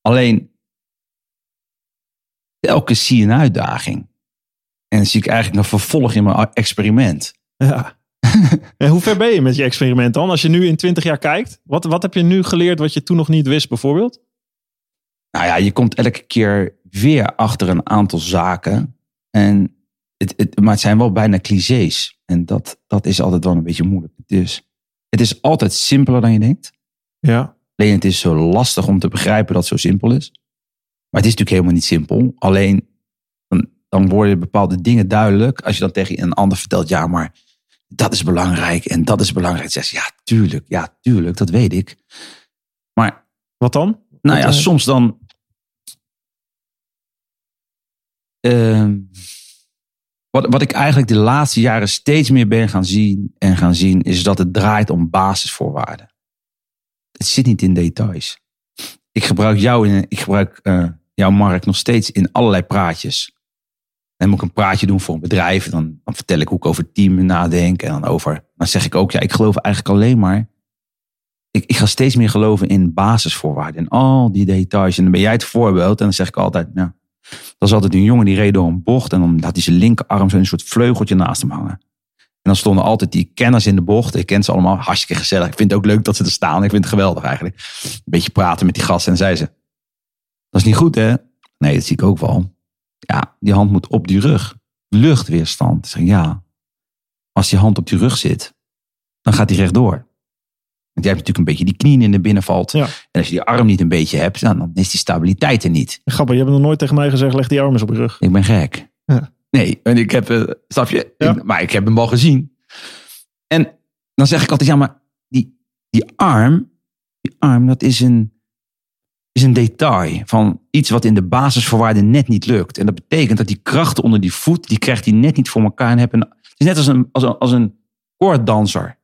Alleen... Elke zie je een uitdaging. En dan zie ik eigenlijk een vervolg in mijn experiment. Ja. En hoe ver ben je met je experiment dan? Als je nu in twintig jaar kijkt. Wat, wat heb je nu geleerd wat je toen nog niet wist bijvoorbeeld? Nou ja, je komt elke keer weer achter een aantal zaken. En het, het, maar het zijn wel bijna clichés. En dat, dat is altijd wel een beetje moeilijk. Dus het is altijd simpeler dan je denkt. Ja. Alleen het is zo lastig om te begrijpen dat het zo simpel is. Maar het is natuurlijk helemaal niet simpel. Alleen, dan, dan worden bepaalde dingen duidelijk. Als je dan tegen een ander vertelt, ja, maar dat is belangrijk. En dat is belangrijk. Dan zeg je, ja, tuurlijk, ja, tuurlijk, dat weet ik. Maar... Wat dan? Nou Wat ja, dan? soms dan... Uh, wat, wat ik eigenlijk de laatste jaren steeds meer ben gaan zien... en gaan zien, is dat het draait om basisvoorwaarden. Het zit niet in details. Ik gebruik jou, in, ik gebruik, uh, jou Mark, nog steeds in allerlei praatjes. Dan moet ik een praatje doen voor een bedrijf. Dan, dan vertel ik hoe ik over het team nadenk. En dan, over, dan zeg ik ook, ja, ik geloof eigenlijk alleen maar... Ik, ik ga steeds meer geloven in basisvoorwaarden. En al die details. En dan ben jij het voorbeeld. En dan zeg ik altijd, nou... Dat is altijd een jongen die reed door een bocht. En dan had hij zijn linkerarm zo'n soort vleugeltje naast hem hangen. En dan stonden altijd die kenners in de bocht. Ik ken ze allemaal, hartstikke gezellig. Ik vind het ook leuk dat ze er staan. Ik vind het geweldig eigenlijk. Een beetje praten met die gasten. En zei ze, dat is niet goed hè? Nee, dat zie ik ook wel. Ja, die hand moet op die rug. Luchtweerstand. Ik zeg, ja, als die hand op die rug zit, dan gaat die rechtdoor. Want jij hebt natuurlijk een beetje die knieën in de binnenvalt. Ja. En als je die arm niet een beetje hebt, nou, dan is die stabiliteit er niet. Grappig, je hebt nog nooit tegen mij gezegd, leg die arm eens op je rug. Ik ben gek. Ja. Nee, en ik heb, snap je? Ja. Ik, maar ik heb hem al gezien. En dan zeg ik altijd, ja, maar die, die arm, die arm, dat is een, is een detail van iets wat in de basisvoorwaarden net niet lukt. En dat betekent dat die krachten onder die voet, die krijgt hij net niet voor elkaar. En heb een, het is net als een, als een, als een koorddanser.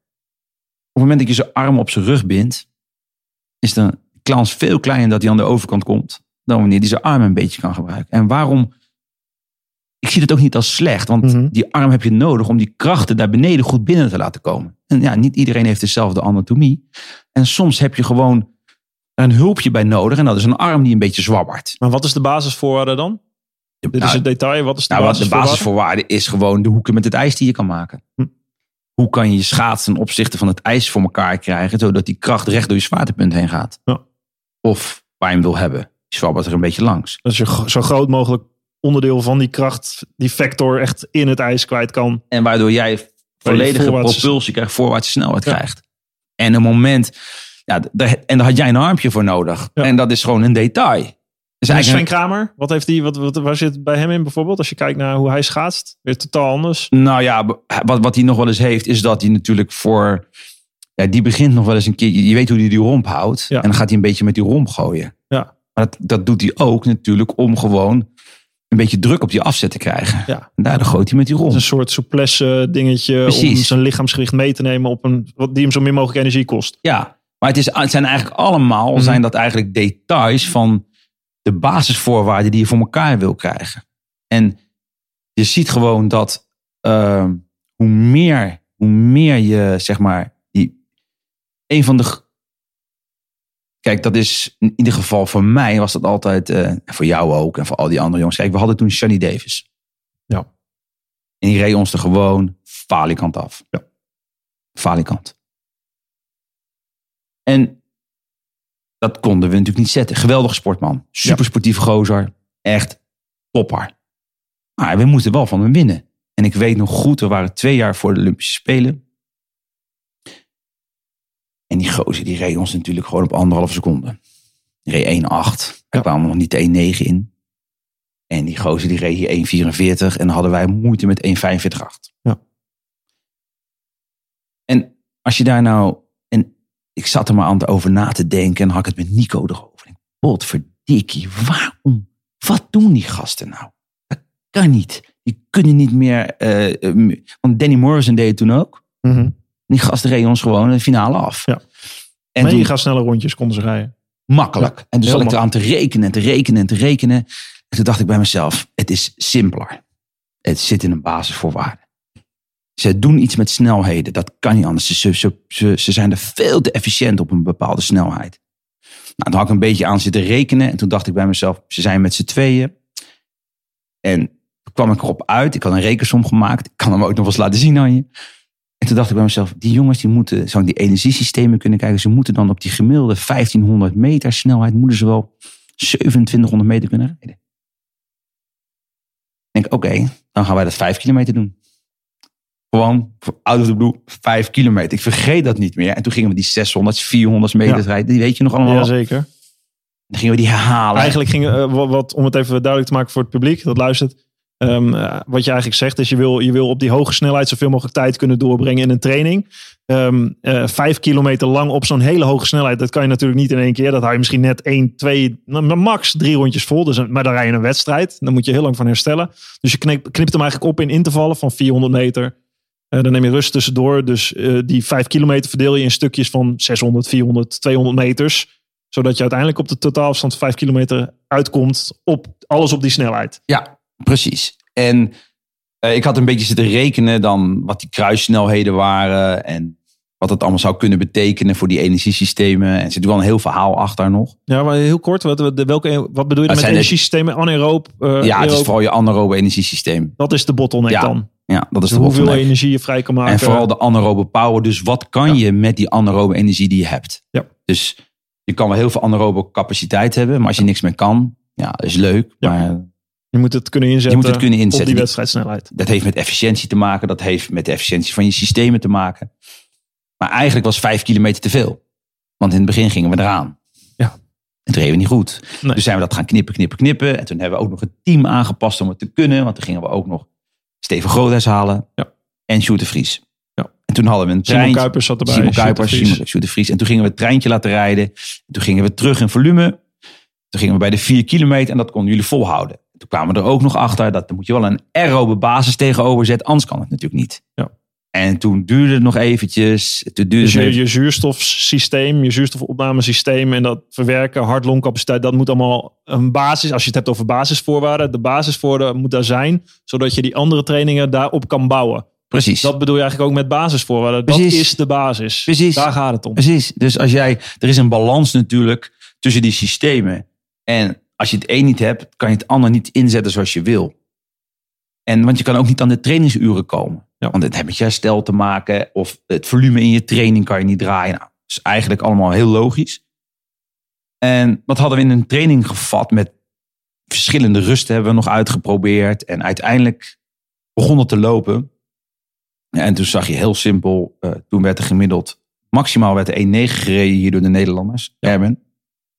Op het moment dat je zijn arm op zijn rug bindt, is de kans veel kleiner dat hij aan de overkant komt, dan wanneer hij zijn arm een beetje kan gebruiken. En waarom... Ik zie het ook niet als slecht, want mm-hmm. die arm heb je nodig om die krachten daar beneden goed binnen te laten komen. En ja, niet iedereen heeft dezelfde anatomie. En soms heb je gewoon een hulpje bij nodig en dat is een arm die een beetje zwabbert. Maar wat is de basisvoorwaarde dan? Ja, Dit nou, is het detail, wat is de nou, basisvoorwaarde? De basisvoorwaarde is gewoon de hoeken met het ijs die je kan maken. Hm. Hoe kan je je schaats ten opzichte van het ijs voor elkaar krijgen, zodat die kracht recht door je zwaartepunt heen gaat? Ja. Of waar je hem wil hebben. Je zwabbert er een beetje langs. Dat je zo groot mogelijk onderdeel van die kracht, die vector echt in het ijs kwijt kan. En waardoor jij volledige voorwaartse... propulsie krijgt, voorwaartse snelheid ja. krijgt. En een moment, ja, de, en daar had jij een armpje voor nodig. Ja. En dat is gewoon een detail. Dus en Sven Kramer, wat heeft die, wat, wat, waar zit het bij hem in bijvoorbeeld? Als je kijkt naar hoe hij schaatst, weer totaal anders. Nou ja, wat, wat hij nog wel eens heeft, is dat hij natuurlijk voor... Ja, die begint nog wel eens een keer, je weet hoe hij die romp houdt. Ja. En dan gaat hij een beetje met die romp gooien. Ja. Maar dat, dat doet hij ook natuurlijk om gewoon... een beetje druk op die afzet te krijgen. Ja. En daardoor gooit hij met die rond. Een soort souplesse dingetje. Precies. Om zijn lichaamsgewicht mee te nemen op een wat die hem zo min mogelijk energie kost. Ja, maar het, is, het zijn eigenlijk allemaal mm-hmm. zijn dat eigenlijk details van de basisvoorwaarden die je voor elkaar wil krijgen. En je ziet gewoon dat uh, hoe meer hoe meer je zeg maar die een van de Kijk, dat is in ieder geval voor mij was dat altijd, uh, voor jou ook en voor al die andere jongens. Kijk, we hadden toen Shani Davis. Ja. En die reed ons er gewoon falikant af. Ja. Falikant. En dat konden we natuurlijk niet zetten. Geweldig sportman. Supersportief gozer. Echt topper. Maar we moesten wel van hem winnen. En ik weet nog goed, we waren twee jaar voor de Olympische Spelen. En die gozer die reed ons natuurlijk gewoon op anderhalf seconde. Die reed één acht. Daar ja. kwamen nog niet de één negen in. En die gozer die reed hier één vierenveertig. En dan hadden wij moeite met één vijfenveertig acht. Ja. En als je daar nou... En ik zat er maar aan over na te denken. En had ik het met Nico erover. Potverdikkie, waarom? Wat doen die gasten nou? Dat kan niet. Die kunnen niet meer... Uh, uh, want Danny Morrison deed het toen ook. Mm-hmm. Die gasten reden ons gewoon de finale af. Ja. En maar je gaat snelle rondjes, konden ze rijden. Makkelijk. Ja, en toen zat ik eraan te rekenen en te rekenen en te rekenen. En toen dacht ik bij mezelf, het is simpeler. Het zit in een basisvoorwaarde. Ze doen iets met snelheden. Dat kan niet anders. Ze, ze, ze, ze zijn er veel te efficiënt op een bepaalde snelheid. Nou, toen had ik een beetje aan zitten rekenen. En toen dacht ik bij mezelf, ze zijn met z'n tweeën. En toen kwam ik erop uit. Ik had een rekensom gemaakt. Ik kan hem ook nog wel eens laten zien aan je. En toen dacht ik bij mezelf, die jongens die moeten, zou ik die energiesystemen kunnen kijken. Ze moeten dan op die gemiddelde vijftienhonderd meter snelheid, moeten ze wel zevenentwintighonderd meter kunnen rijden. Ik denk, oké, okay, dan gaan wij dat vijf kilometer doen. Gewoon, out of the blue, vijf kilometer. Ik vergeet dat niet meer. En toen gingen we die zeshonderd, vierhonderd meter ja. rijden. Die weet je nog allemaal. Jazeker. Dan gingen we die herhalen. Eigenlijk gingen, uh, wat, om het even duidelijk te maken voor het publiek, dat luistert. Um, uh, wat je eigenlijk zegt is, je wil, je wil op die hoge snelheid zoveel mogelijk tijd kunnen doorbrengen in een training. Um, uh, vijf kilometer lang op zo'n hele hoge snelheid, dat kan je natuurlijk niet in één keer. Dat hou je misschien net één, twee, max drie rondjes vol. Dus een, maar dan rij je een wedstrijd. Dan moet je heel lang van herstellen. Dus je knipt, knipt hem eigenlijk op in intervallen van vierhonderd meter. Uh, dan neem je rust tussendoor. Dus uh, die vijf kilometer verdeel je in stukjes van zeshonderd, vierhonderd, tweehonderd meters. Zodat je uiteindelijk op de totaalafstand van vijf kilometer uitkomt op alles op die snelheid. Ja. Precies. En uh, ik had een beetje zitten rekenen dan wat die kruissnelheden waren. En wat het allemaal zou kunnen betekenen voor die energiesystemen. En er zit wel een heel verhaal achter nog. Ja, maar heel kort. Wat, welke, wat bedoel je met energiesystemen? Anaeroop? Uh, ja, het is vooral je anaerobe energiesysteem. Dat is de bottleneck ja, dan? Ja, dat is de hoeveel bottleneck. Energie je vrij kan maken. En vooral de anaerobe power. Dus wat kan ja. je met die anaerobe energie die je hebt? Ja. Dus je kan wel heel veel anaerobe capaciteit hebben. Maar als je niks meer kan, ja, dat is leuk. Ja. Maar... Je moet het kunnen inzetten, je moet het kunnen inzetten op die wedstrijdsnelheid. Dat heeft met efficiëntie te maken. Dat heeft met de efficiëntie van je systemen te maken. Maar eigenlijk was vijf kilometer te veel. Want in het begin gingen we eraan. Ja. En toen reden we niet goed. Nee. Dus zijn we dat gaan knippen, knippen, knippen. En toen hebben we ook nog het team aangepast om het te kunnen. Want toen gingen we ook nog Steven Groothuis halen. Ja. En Sjoerd de Vries. Ja. En toen hadden we een treintje. Simon Kuipers zat erbij. Simon Kuipers, Sjoerd de Vries. En toen gingen we het treintje laten rijden. En toen gingen we terug in volume. Toen gingen we bij de vier kilometer. En dat konden jullie volhouden. Toen kwamen we er ook nog achter dat moet je wel een aerobe basis tegenover zetten. Anders kan het natuurlijk niet. Ja. En toen duurde het nog eventjes. Toen duurde dus je, je zuurstofsysteem, je zuurstofopnamesysteem en dat verwerken, hart-longcapaciteit, dat moet allemaal een basis. Als je het hebt over basisvoorwaarden, de basisvoorwaarden moet daar zijn. Zodat je die andere trainingen daarop kan bouwen. Precies. Dat bedoel je eigenlijk ook met basisvoorwaarden. Dat Precies. is de basis. Precies. Daar gaat het om. Precies. Dus als jij, er is een balans natuurlijk tussen die systemen en... Als je het een niet hebt, kan je het ander niet inzetten zoals je wil. En, want je kan ook niet aan de trainingsuren komen. Ja. Want het heeft met je herstel te maken. Of het volume in je training kan je niet draaien. Nou, dat is eigenlijk allemaal heel logisch. En wat hadden we in een training gevat met verschillende rusten hebben we nog uitgeprobeerd. En uiteindelijk begon het te lopen. En toen zag je heel simpel. Uh, toen werd er gemiddeld, maximaal werd er één negen gereden hier door de Nederlanders. Ja. Erben.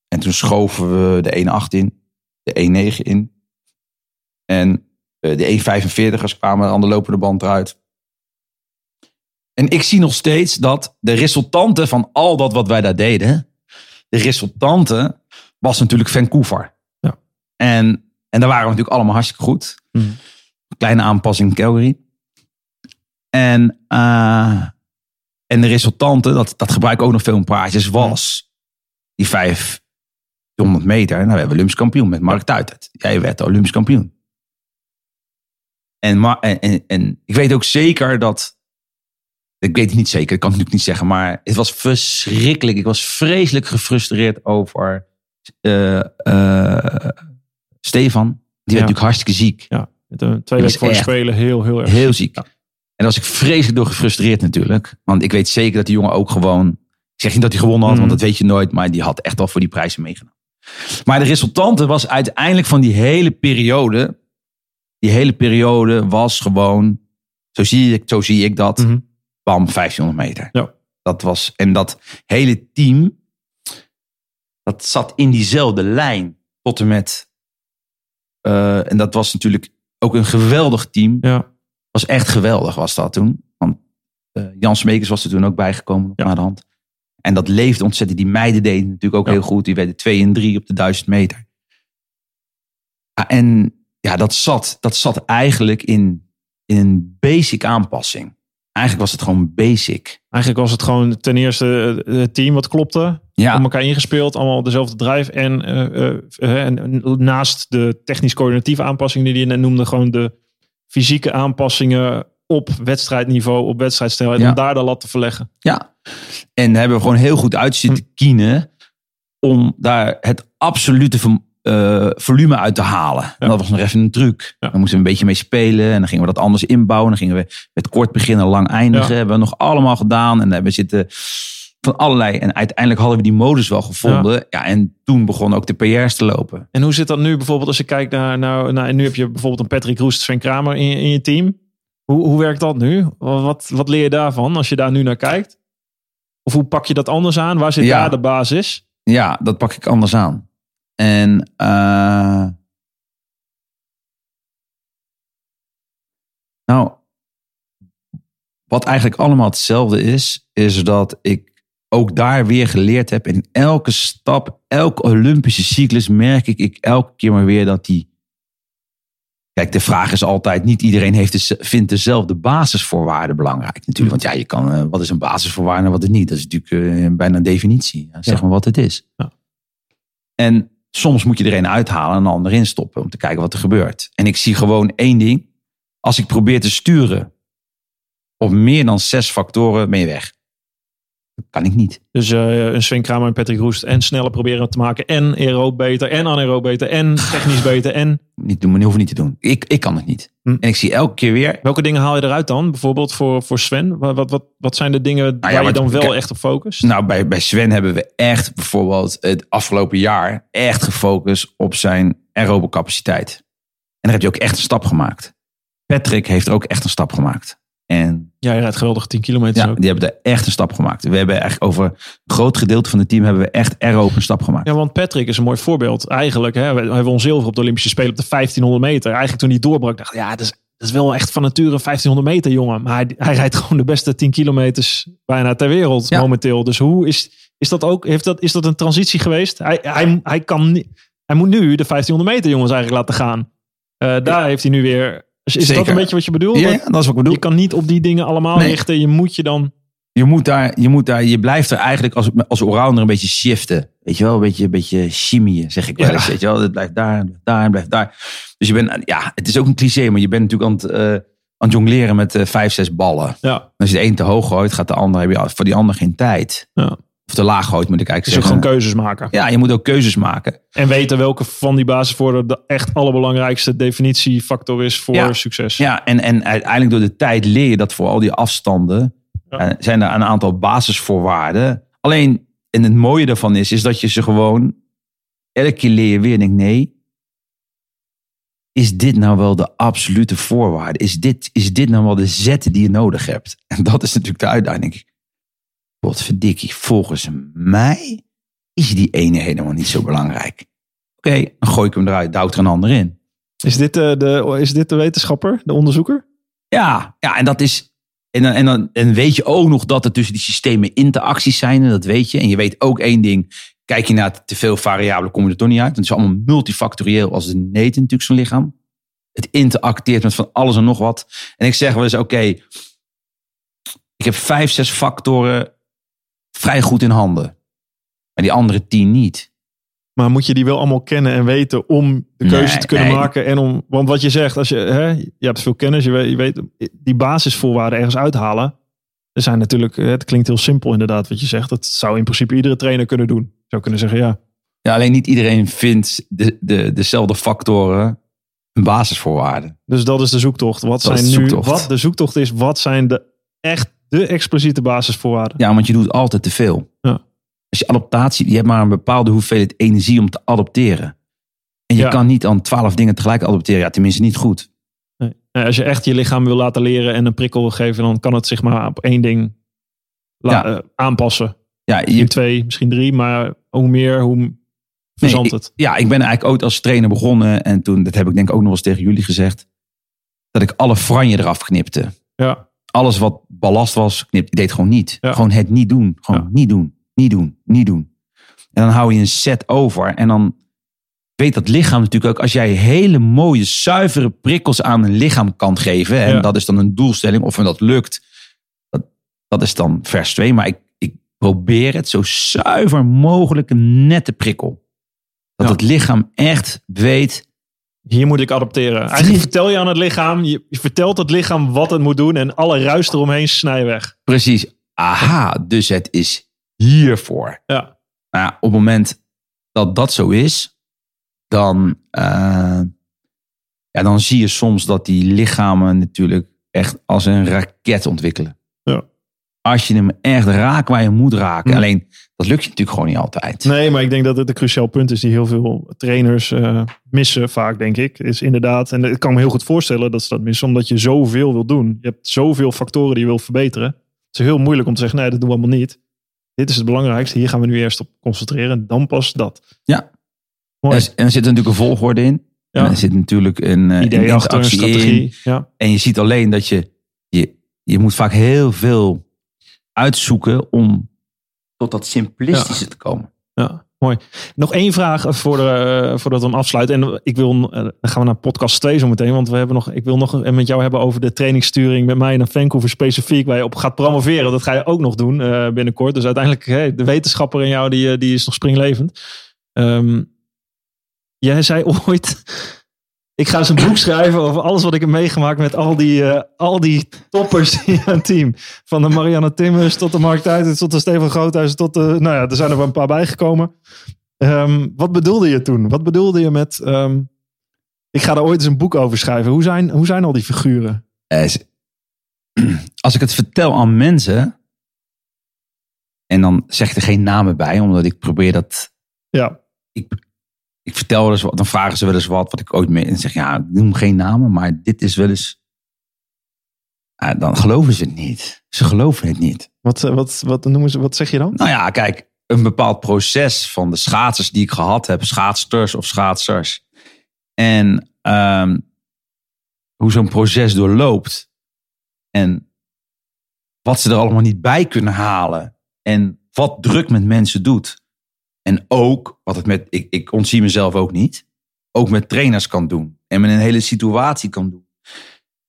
En toen schoven we de één acht in, de één negen in. En de één vijfenveertigers kwamen aan de lopende band eruit. En ik zie nog steeds dat de resultanten van al dat wat wij daar deden... De resultanten was natuurlijk Vancouver. Ja. En, en daar waren we natuurlijk allemaal hartstikke goed. Mm. Kleine aanpassing in Calgary. En, uh, en de resultanten, dat, dat gebruik ik ook nog veel in praatjes, was die vijf... honderd meter, nou we hebben Olympisch kampioen met Mark Tuitert. Jij werd de Olympisch kampioen. En, ma- en, en, en ik weet ook zeker dat... Ik weet het niet zeker, dat kan ik natuurlijk niet zeggen. Maar het was verschrikkelijk. Ik was vreselijk gefrustreerd over uh, uh, Stefan. Die ja. werd natuurlijk hartstikke ziek. Ja, twee weken voor het spelen heel, heel erg. Heel ziek. Ja. En daar was ik vreselijk door gefrustreerd natuurlijk. Want ik weet zeker dat die jongen ook gewoon... Ik zeg niet dat hij gewonnen had, mm. want dat weet je nooit. Maar die had echt wel voor die prijzen meegenomen. Maar de resultante was uiteindelijk van die hele periode. Die hele periode was gewoon, zo zie ik, zo zie ik dat. Mm-hmm. Bam, vijftienhonderd meter. Ja. Dat was, en dat hele team, dat zat in diezelfde lijn tot en met. Uh, en dat was natuurlijk ook een geweldig team. Ja. Was echt geweldig was dat toen. Want uh, Jan Smekers was er toen ook bijgekomen ja. naar de hand. En dat leefde ontzettend. Die meiden deden natuurlijk ook ja. heel goed. Die werden twee en drie op de duizend meter. En ja, dat zat, dat zat eigenlijk in, in een basic aanpassing. Eigenlijk was het gewoon basic. Eigenlijk was het gewoon ten eerste het team wat klopte. Ja. Op elkaar ingespeeld, allemaal dezelfde drijf. En, uh, uh, en naast de technisch-coördinatieve aanpassingen die je net noemde, gewoon de fysieke aanpassingen op wedstrijdniveau, op wedstrijdsnelheid. Ja. Om daar de lat te verleggen. Ja, en hebben we gewoon heel goed uit zitten kienen om daar het absolute vermogen. Uh, volume uit te halen. Ja. En dat was nog even een truc. Ja. Dan moesten we een beetje mee spelen. En dan gingen we dat anders inbouwen. Dan gingen we met kort beginnen, lang eindigen. Ja. Hebben we nog allemaal gedaan. En we zitten van allerlei. En uiteindelijk hadden we die modus wel gevonden. Ja. Ja, en toen begonnen ook de P R's te lopen. En hoe zit dat nu bijvoorbeeld als je kijkt naar... Nou, nou en nu heb je bijvoorbeeld een Patrick Roest, Sven Kramer in, in je team. Hoe, hoe werkt dat nu? Wat, wat leer je daarvan als je daar nu naar kijkt? Of hoe pak je dat anders aan? Waar zit ja. daar de basis? Ja, dat pak ik anders aan. En uh, nou, wat eigenlijk allemaal hetzelfde is, is dat ik ook daar weer geleerd heb. En in elke stap, elke Olympische cyclus merk ik, ik elke keer maar weer dat die... Kijk, de vraag is altijd, niet iedereen heeft de, vindt dezelfde basisvoorwaarden belangrijk natuurlijk. Want ja, je kan, uh, wat is een basisvoorwaarde en wat is niet? Dat is natuurlijk uh, bijna een definitie. Ja, zeg ja. maar wat het is. Ja. En soms moet je er een uithalen en een ander instoppen om te kijken wat er gebeurt. En ik zie gewoon één ding. Als ik probeer te sturen op meer dan zes factoren, ben je weg. Dat kan ik niet. Dus uh, een Sven Kramer en Patrick Roest en sneller proberen te maken. En aeroob beter en anaeroob beter en technisch beter en... Niet doen, maar hoef niet te doen. Ik, ik kan het niet. Hm. En ik zie elke keer weer... Welke dingen haal je eruit dan? Bijvoorbeeld voor, voor Sven? Wat, wat, wat, wat zijn de dingen nou waar ja, je dan wel ik, echt op focust? Nou, bij, bij Sven hebben we echt bijvoorbeeld het afgelopen jaar echt gefocust op zijn aerobe capaciteit. En daar heb je ook echt een stap gemaakt. Patrick heeft ook echt een stap gemaakt. En ja, je rijdt geweldig tien kilometer. Ja, ook. Die hebben er echt een stap gemaakt. We hebben echt over een groot gedeelte van het team hebben we echt aerobe een stap gemaakt. Ja, want Patrick is een mooi voorbeeld. Eigenlijk, hè, hij won zilver op de Olympische Spelen op de vijftienhonderd meter. Eigenlijk toen hij doorbrak, dacht ik, ja, dat is, dat is wel echt van nature vijftienhonderd meter, jongen. Maar hij, hij rijdt gewoon de beste tien kilometers bijna ter wereld ja. momenteel. Dus hoe is, is dat ook? Heeft dat, is dat een transitie geweest? Hij, hij, hij, kan, hij moet nu de vijftienhonderd meter, jongens, eigenlijk laten gaan. Uh, daar ja. heeft hij nu weer... Dus is Zeker. dat een beetje wat je bedoelt? Ja, ja, dat is wat ik bedoel. Je kan niet op die dingen allemaal nee. richten. Je moet je dan... Je moet daar... Je, moet daar, je blijft er eigenlijk als, als allrounder een beetje shiften. Weet je wel? Een beetje, een beetje chimieën, zeg ik wel eens. Ja. Weet je wel? Het blijft daar, daar, blijft daar. Dus je bent... Ja, het is ook een cliché. Maar je bent natuurlijk aan het, uh, aan het jongleren met uh, vijf, zes ballen. Ja. Als je de een te hoog gooit, gaat de ander... Heb je voor die ander geen tijd. Ja. Of te laag gooit, moet ik eigenlijk dus zeggen. Dus ook gewoon keuzes maken. Ja, je moet ook keuzes maken. En weten welke van die basisvoorwaarden de echt allerbelangrijkste definitiefactor is voor ja, succes. Ja, en, en uiteindelijk door de tijd leer je dat voor al die afstanden. Ja. Uh, zijn er een aantal basisvoorwaarden. Alleen, en het mooie daarvan is, is dat je ze gewoon... Elke keer leer je weer en denk, nee... Is dit nou wel de absolute voorwaarde? Is dit, is dit nou wel de zet die je nodig hebt? En dat is natuurlijk de uitdaging. Potverdikkie, volgens mij is die ene helemaal niet zo belangrijk. Oké, okay, dan gooi ik hem eruit, duwt er een ander in. Is dit de, de, is dit de wetenschapper, de onderzoeker? Ja, ja en dat is. En dan, en dan en weet je ook nog dat er tussen die systemen interacties zijn, en dat weet je. En je weet ook één ding: kijk je naar te veel variabelen, kom je er toch niet uit. Het is allemaal multifactorieel, als de neet natuurlijk zo'n lichaam. Het interacteert met van alles en nog wat. En ik zeg wel eens: oké, okay, ik heb vijf, zes factoren vrij goed in handen. Maar die andere tien niet. Maar moet je die wel allemaal kennen en weten om de keuze nee, te kunnen nee. maken? En om, want wat je zegt, als je, hè, je hebt veel kennis, je weet, je weet die basisvoorwaarden ergens uithalen. Er zijn natuurlijk, het klinkt heel simpel inderdaad wat je zegt. Dat zou in principe iedere trainer kunnen doen. Zou kunnen zeggen ja. Ja, alleen niet iedereen vindt de, de, dezelfde factoren een basisvoorwaarde. Dus dat is de zoektocht. Wat dat zijn de zoektocht. Nu? Wat de zoektocht is, wat zijn de echt de expliciete basisvoorwaarden. Ja, want je doet altijd te veel. Ja. Als je adaptatie, je hebt maar een bepaalde hoeveelheid energie om te adapteren. En je ja. kan niet aan twaalf dingen tegelijk adapteren. Ja, tenminste niet goed. Nee. Als je echt je lichaam wil laten leren en een prikkel wil geven, dan kan het zich maar op één ding la- ja. uh, aanpassen. Ja, je... Misschien twee, misschien drie, maar hoe meer, hoe verzandt nee, het. Ik, ja, ik ben eigenlijk ooit als trainer begonnen. En toen, dat heb ik denk ik ook nog eens tegen jullie gezegd, dat ik alle franje eraf knipte. Ja. Alles wat ballast was, knipte, deed gewoon niet. Ja. Gewoon het niet doen. Gewoon ja. niet doen. Niet doen. Niet doen. En dan hou je een set over. En dan weet dat lichaam natuurlijk ook, als jij hele mooie, zuivere prikkels aan een lichaam kan geven. En ja. dat is dan een doelstelling. Of dat lukt, dat, dat is dan vers twee. Maar ik, ik probeer het zo zuiver mogelijk een nette prikkel. Dat ja. het lichaam echt weet, hier moet ik adopteren. Eigenlijk vertel je aan het lichaam, je vertelt het lichaam wat het moet doen en alle ruis eromheen snij weg. Precies. Aha, dus het is hiervoor. Ja. Nou, op het moment dat dat zo is, dan, uh, ja, dan zie je soms dat die lichamen natuurlijk echt als een raket ontwikkelen. Ja. Als je hem echt raakt waar je moet raken. Ja. Alleen, dat lukt je natuurlijk gewoon niet altijd. Nee, maar ik denk dat het een cruciaal punt is die heel veel trainers uh, missen vaak, denk ik. Is inderdaad, en ik kan me heel goed voorstellen dat ze dat missen, omdat je zoveel wil doen. Je hebt zoveel factoren die je wil verbeteren. Het is heel moeilijk om te zeggen, nee, dat doen we allemaal niet. Dit is het belangrijkste, hier gaan we nu eerst op concentreren en dan pas dat. Ja, mooi. En, en er zit natuurlijk een volgorde in. Ja. En er zit natuurlijk een uh, idee achter, een strategie. In. Ja. En je ziet alleen dat je, je, je moet vaak heel veel uitzoeken om tot dat simplistische ja. te komen. Ja, mooi. Nog één vraag voor de, uh, voordat we hem afsluiten. En ik wil, uh, dan gaan we naar podcast twee zo meteen. Want we hebben nog, ik wil nog een, met jou hebben over de trainingssturing met mij naar Vancouver specifiek, waar je op gaat promoveren. Dat ga je ook nog doen uh, binnenkort. Dus uiteindelijk, hey, de wetenschapper in jou, die, die is nog springlevend. Um, jij zei ooit, ik ga eens een boek schrijven over alles wat ik heb meegemaakt met al die, uh, al die toppers in het team. Van de Marianne Timmers tot de Mark Tuitert, tot de Stefan Groothuis, tot de, nou ja, er zijn er wel een paar bijgekomen. Um, wat bedoelde je toen? Wat bedoelde je met, um, ik ga daar ooit eens een boek over schrijven. Hoe zijn, hoe zijn al die figuren? Als ik het vertel aan mensen, en dan zeg ik er geen namen bij, omdat ik probeer dat... Ja. Ik, Ik vertel wel eens wat, dan vragen ze wel eens wat, wat ik ooit mee... En zeg, ja, noem geen namen, maar dit is wel eens... Ja, dan geloven ze het niet. Ze geloven het niet. Wat, wat, wat, noemen ze, wat zeg je dan? Nou ja, kijk, een bepaald proces van de schaatsers die ik gehad heb. Schaatsters of schaatsers. En um, hoe zo'n proces doorloopt. En wat ze er allemaal niet bij kunnen halen. En wat druk met mensen doet. En ook, wat het met, ik, ik ontzie mezelf ook niet, ook met trainers kan doen. En met een hele situatie kan doen.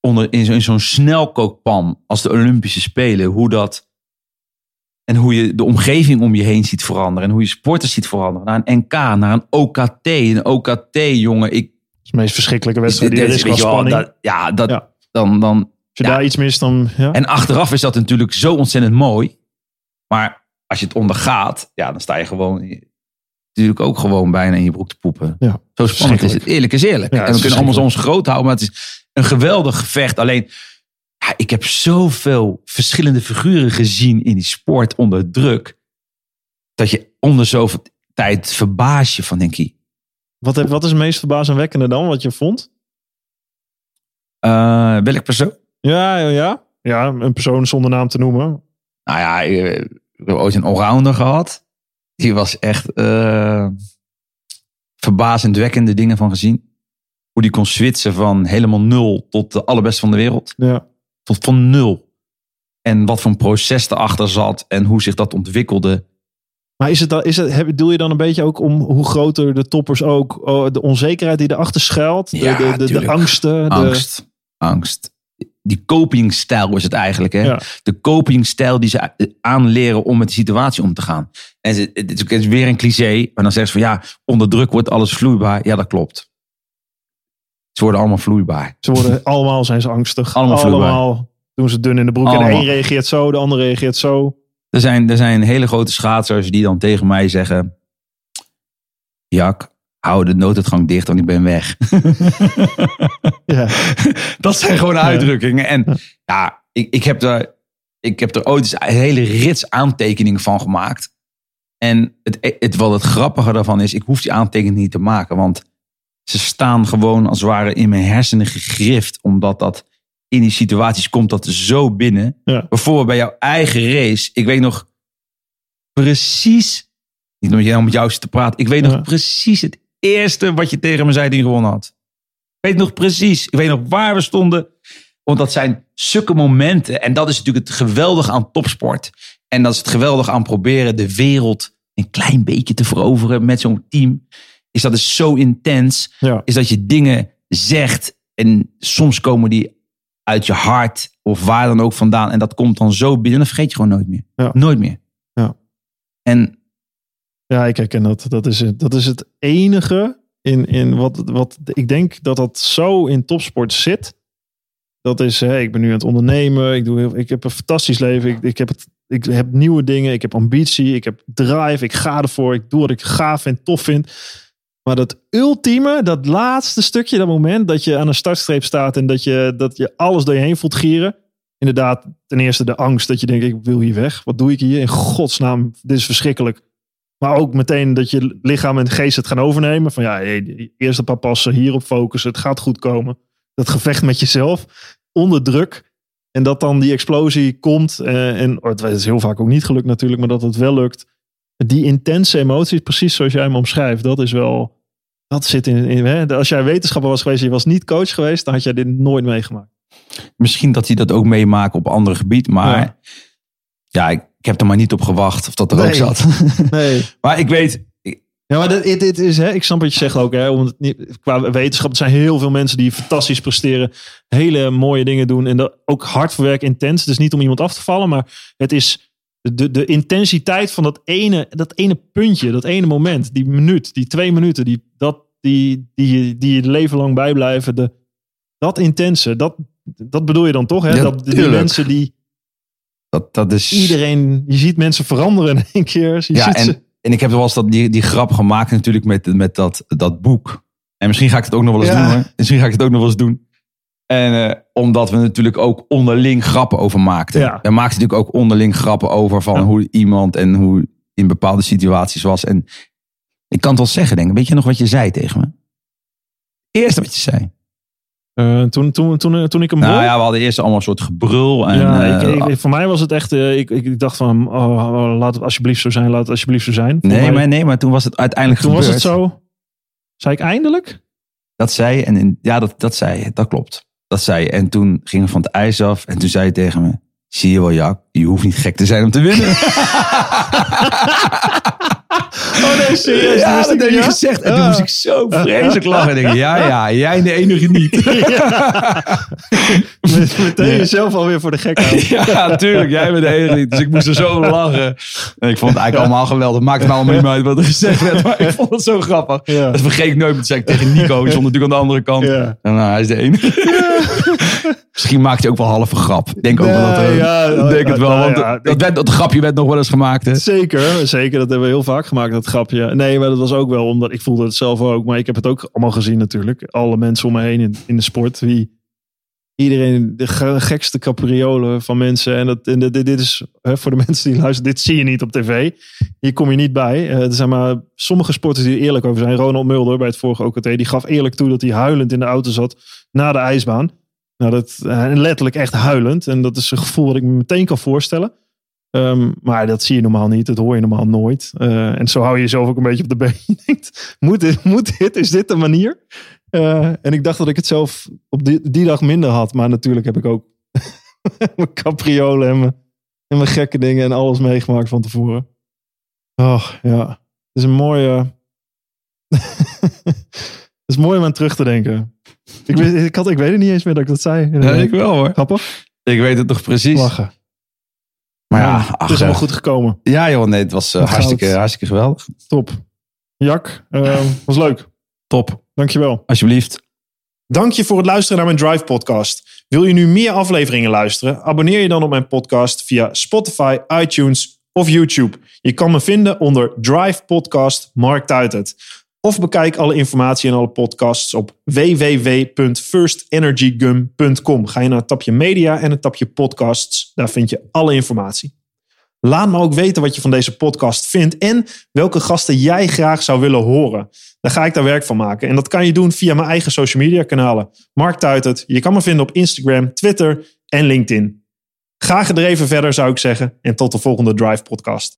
Onder, in, zo, in zo'n snelkookpan als de Olympische Spelen. Hoe dat, en hoe je de omgeving om je heen ziet veranderen. En hoe je sporters ziet veranderen. Naar een N K, naar een O K T. Een O K T, jongen. Ik, dat is de meest verschrikkelijke wedstrijd die er is qua spanning. Dat, ja, dat, ja. Dan, dan, als je ja. daar iets mist, dan... Ja. En achteraf is dat natuurlijk zo ontzettend mooi. Maar als je het ondergaat, ja, dan sta je gewoon... natuurlijk ook gewoon bijna in je broek te poepen. Ja, zo spannend is het. Eerlijk is eerlijk. Ja, en we kunnen allemaal ons groot houden, maar het is een geweldig gevecht. Alleen, ja, ik heb zoveel verschillende figuren gezien in die sport onder druk, dat je onder zoveel tijd verbaas je van, denk je. Wat, heb, wat is het meest verbazingwekkende dan, wat je vond? Uh, welk persoon? Ja, ja, ja. Ja, een persoon zonder naam te noemen. Nou ja, ik heb ooit een allrounder gehad. Die was echt uh, verbazendwekkende dingen van gezien. Hoe die kon switchen van helemaal nul tot de allerbeste van de wereld. Ja. Tot van nul. En wat voor een proces erachter zat en hoe zich dat ontwikkelde. Maar is het dan, is het, bedoel je dan een beetje ook om hoe groter de toppers ook... de onzekerheid die erachter schuilt? De, ja, de, de, de, de angsten? Angst, de... angst. Die copingstijl is het eigenlijk. Hè? Ja. De copingstijl die ze aanleren om met de situatie om te gaan. En ze, het is weer een cliché. Maar dan zeggen ze van ja, onder druk wordt alles vloeibaar. Ja, dat klopt. Ze worden allemaal vloeibaar. Ze worden allemaal zijn ze angstig. Allemaal, allemaal doen ze dun in de broek. Allemaal. En de een reageert zo, de ander reageert zo. Er zijn, er zijn hele grote schaatsers die dan tegen mij zeggen... Jac... hou de nooduitgang dicht, want ik ben weg. Ja. Dat zijn gewoon uitdrukkingen. En ja, ja ik, ik, heb er, ik heb er ooit eens een hele rits aantekeningen van gemaakt. En het, het, wat het grappige daarvan is, ik hoef die aantekeningen niet te maken. Want ze staan gewoon als het ware in mijn hersenen gegrift. Omdat dat in die situaties komt dat zo binnen. Ja. Bijvoorbeeld bij jouw eigen race. Ik weet nog precies... Niet omdat jij nou met jou zit te praten. Ik weet ja. nog precies het eerste wat je tegen me zei die gewonnen had. Ik weet nog precies. Ik weet nog waar we stonden. Want dat zijn zulke momenten. En dat is natuurlijk het geweldige aan topsport. En dat is het geweldige aan proberen de wereld een klein beetje te veroveren met zo'n team. Is dat is zo intens. Ja. Is dat je dingen zegt. En soms komen die uit je hart of waar dan ook vandaan. En dat komt dan zo binnen. Dan vergeet je gewoon nooit meer. Ja. Nooit meer. Ja. En ja, ik herken dat. Dat is het, dat is het enige in, in wat, wat... Ik denk dat dat zo in topsport zit. Dat is, hey, ik ben nu aan het ondernemen. Ik, doe heel, ik heb een fantastisch leven. Ik, ik, heb het, ik heb nieuwe dingen. Ik heb ambitie. Ik heb drive. Ik ga ervoor. Ik doe wat ik gaaf en tof vind. Maar dat ultieme, dat laatste stukje, dat moment dat je aan een startstreep staat en dat je, dat je alles door je heen voelt gieren. Inderdaad, ten eerste de angst dat je denkt, ik wil hier weg. Wat doe ik hier? In godsnaam, dit is verschrikkelijk. Maar ook meteen dat je lichaam en geest het gaan overnemen. Van ja, hey, eerst een paar passen, hierop focussen, het gaat goed komen. Dat gevecht met jezelf, onder druk. En dat dan die explosie komt. Eh, en oh, het is heel vaak ook niet gelukt natuurlijk, maar dat het wel lukt. Die intense emoties, precies zoals jij hem omschrijft, dat is wel... Dat zit in, in hè? Als jij wetenschapper was geweest, je was niet coach geweest, dan had jij dit nooit meegemaakt. Misschien dat hij dat ook meemaakt op ander gebied, maar ja, ja ik, ik heb er maar niet op gewacht of dat er nee. ook zat. Nee. Maar ik weet. Ik... Ja, maar dit, dit is, hè, ik snap wat je zegt ook, hè, om het niet, qua wetenschap, er zijn heel veel mensen die fantastisch presteren, hele mooie dingen doen en dat, ook hard voor werk, intens. Dus niet om iemand af te vallen, maar het is. De, de intensiteit van dat ene, dat ene puntje, dat ene moment, die minuut, die twee minuten, die, dat, die, die, die je leven lang bijblijven. De, dat intense, dat, dat bedoel je dan toch? Hè? Ja, dat, die mensen die... Dat, dat is... Iedereen, je ziet mensen veranderen in één keer. Je ja, ziet en, ze... en ik heb wel eens dat, die, die grap gemaakt natuurlijk met, met dat, dat boek. En misschien ga ik het ook nog wel eens ja. doen. Hoor. Misschien ga ik het ook nog wel eens doen. En uh, omdat we natuurlijk ook onderling grappen over maakten. Ja. We maakten natuurlijk ook onderling grappen over van ja. hoe iemand en hoe in bepaalde situaties was. En ik kan het wel zeggen, denk ik. Weet je nog wat je zei tegen me? Eerst wat je zei. Uh, toen, toen, toen, toen ik hem. Nou hoor, ja, we hadden eerst allemaal een soort gebrul. En, ja, ik, ik, voor mij was het echt. Uh, ik, ik dacht van, oh, oh, laat het alsjeblieft zo zijn, laat het alsjeblieft zo zijn. Voor nee, mij, maar, nee, maar toen was het uiteindelijk toen gebeurd. Toen was het zo. Zei ik eindelijk? Dat zei en in, ja, dat, dat zei dat klopt. Dat zei je. En toen ging we van het ijs af. En toen zei je tegen me. Zie je wel, Jac. Je hoeft niet gek te zijn om te winnen. Oh nee, serieus. Ja, dat heb je gezegd. En toen moest ik zo vreselijk lachen. En denk ik, ja, ja. Jij in de enige niet. Ja. Met, meteen jezelf alweer voor de gek houden. Ja, tuurlijk. Jij bent de enige niet. Dus ik moest er zo lachen. En ik vond het eigenlijk allemaal geweldig. Maakt me allemaal niet uit wat er gezegd werd. Maar ik vond het zo grappig. Ja. Dat vergeet ik nooit. Dat zei ik tegen Nico. Die stond natuurlijk aan de andere kant. Ja. En nou, hij is de enige. Ja. Misschien maakt je ook wel half een grap. Ik denk ook wel dat er... Ja, nou, denk het wel, nou, want ja, dat, werd, dat grapje werd nog wel eens gemaakt. Hè? Zeker, zeker. Dat hebben we heel vaak gemaakt, dat grapje. Nee, maar dat was ook wel, omdat ik voelde het zelf ook. Maar ik heb het ook allemaal gezien natuurlijk. Alle mensen om me heen in, in de sport. Wie, iedereen, de gekste capriolen van mensen. En, dat, en dit, dit is, hè, voor de mensen die luisteren, dit zie je niet op tv. Hier kom je niet bij. Uh, er zijn maar sommige sporters die er eerlijk over zijn. Ronald Mulder bij het vorige O K T, die gaf eerlijk toe dat hij huilend in de auto zat na de ijsbaan. Nou, dat letterlijk echt huilend. En dat is een gevoel dat ik me meteen kan voorstellen. Um, maar dat zie je normaal niet. Dat hoor je normaal nooit. Uh, en zo hou je jezelf ook een beetje op de been. Je denkt, moet dit, moet dit? Is dit de manier? Uh, en ik dacht dat ik het zelf op die, die dag minder had. Maar natuurlijk heb ik ook mijn capriolen en mijn, en mijn gekke dingen en alles meegemaakt van tevoren. Oh, ja. Het is een mooie... Het is mooi om aan terug te denken. Ik weet, ik, had, ik weet het niet eens meer dat ik dat zei. Ja, ik wel hoor. Grappig. Ik weet het nog precies. Lachen. Maar ja, ja ach, het is allemaal goed gekomen. Ja joh, nee, het was uh, hartstikke, hartstikke geweldig. Top. Jac, uh, was leuk. Top. Dankjewel. Alsjeblieft. Dank je voor het luisteren naar mijn Drive podcast. Wil je nu meer afleveringen luisteren? Abonneer je dan op mijn podcast via Spotify, iTunes of YouTube. Je kan me vinden onder Drive Podcast Mark Tuitert. Of bekijk alle informatie en alle podcasts op w w w punt first energy gum punt com. Ga je naar het tapje media en het tapje podcasts. Daar vind je alle informatie. Laat me ook weten wat je van deze podcast vindt en welke gasten jij graag zou willen horen. Dan ga ik daar werk van maken. En dat kan je doen via mijn eigen social media kanalen. Mark Tuitert, je kan me vinden op Instagram, Twitter en LinkedIn. Ga gedreven verder, zou ik zeggen. En tot de volgende Drive podcast.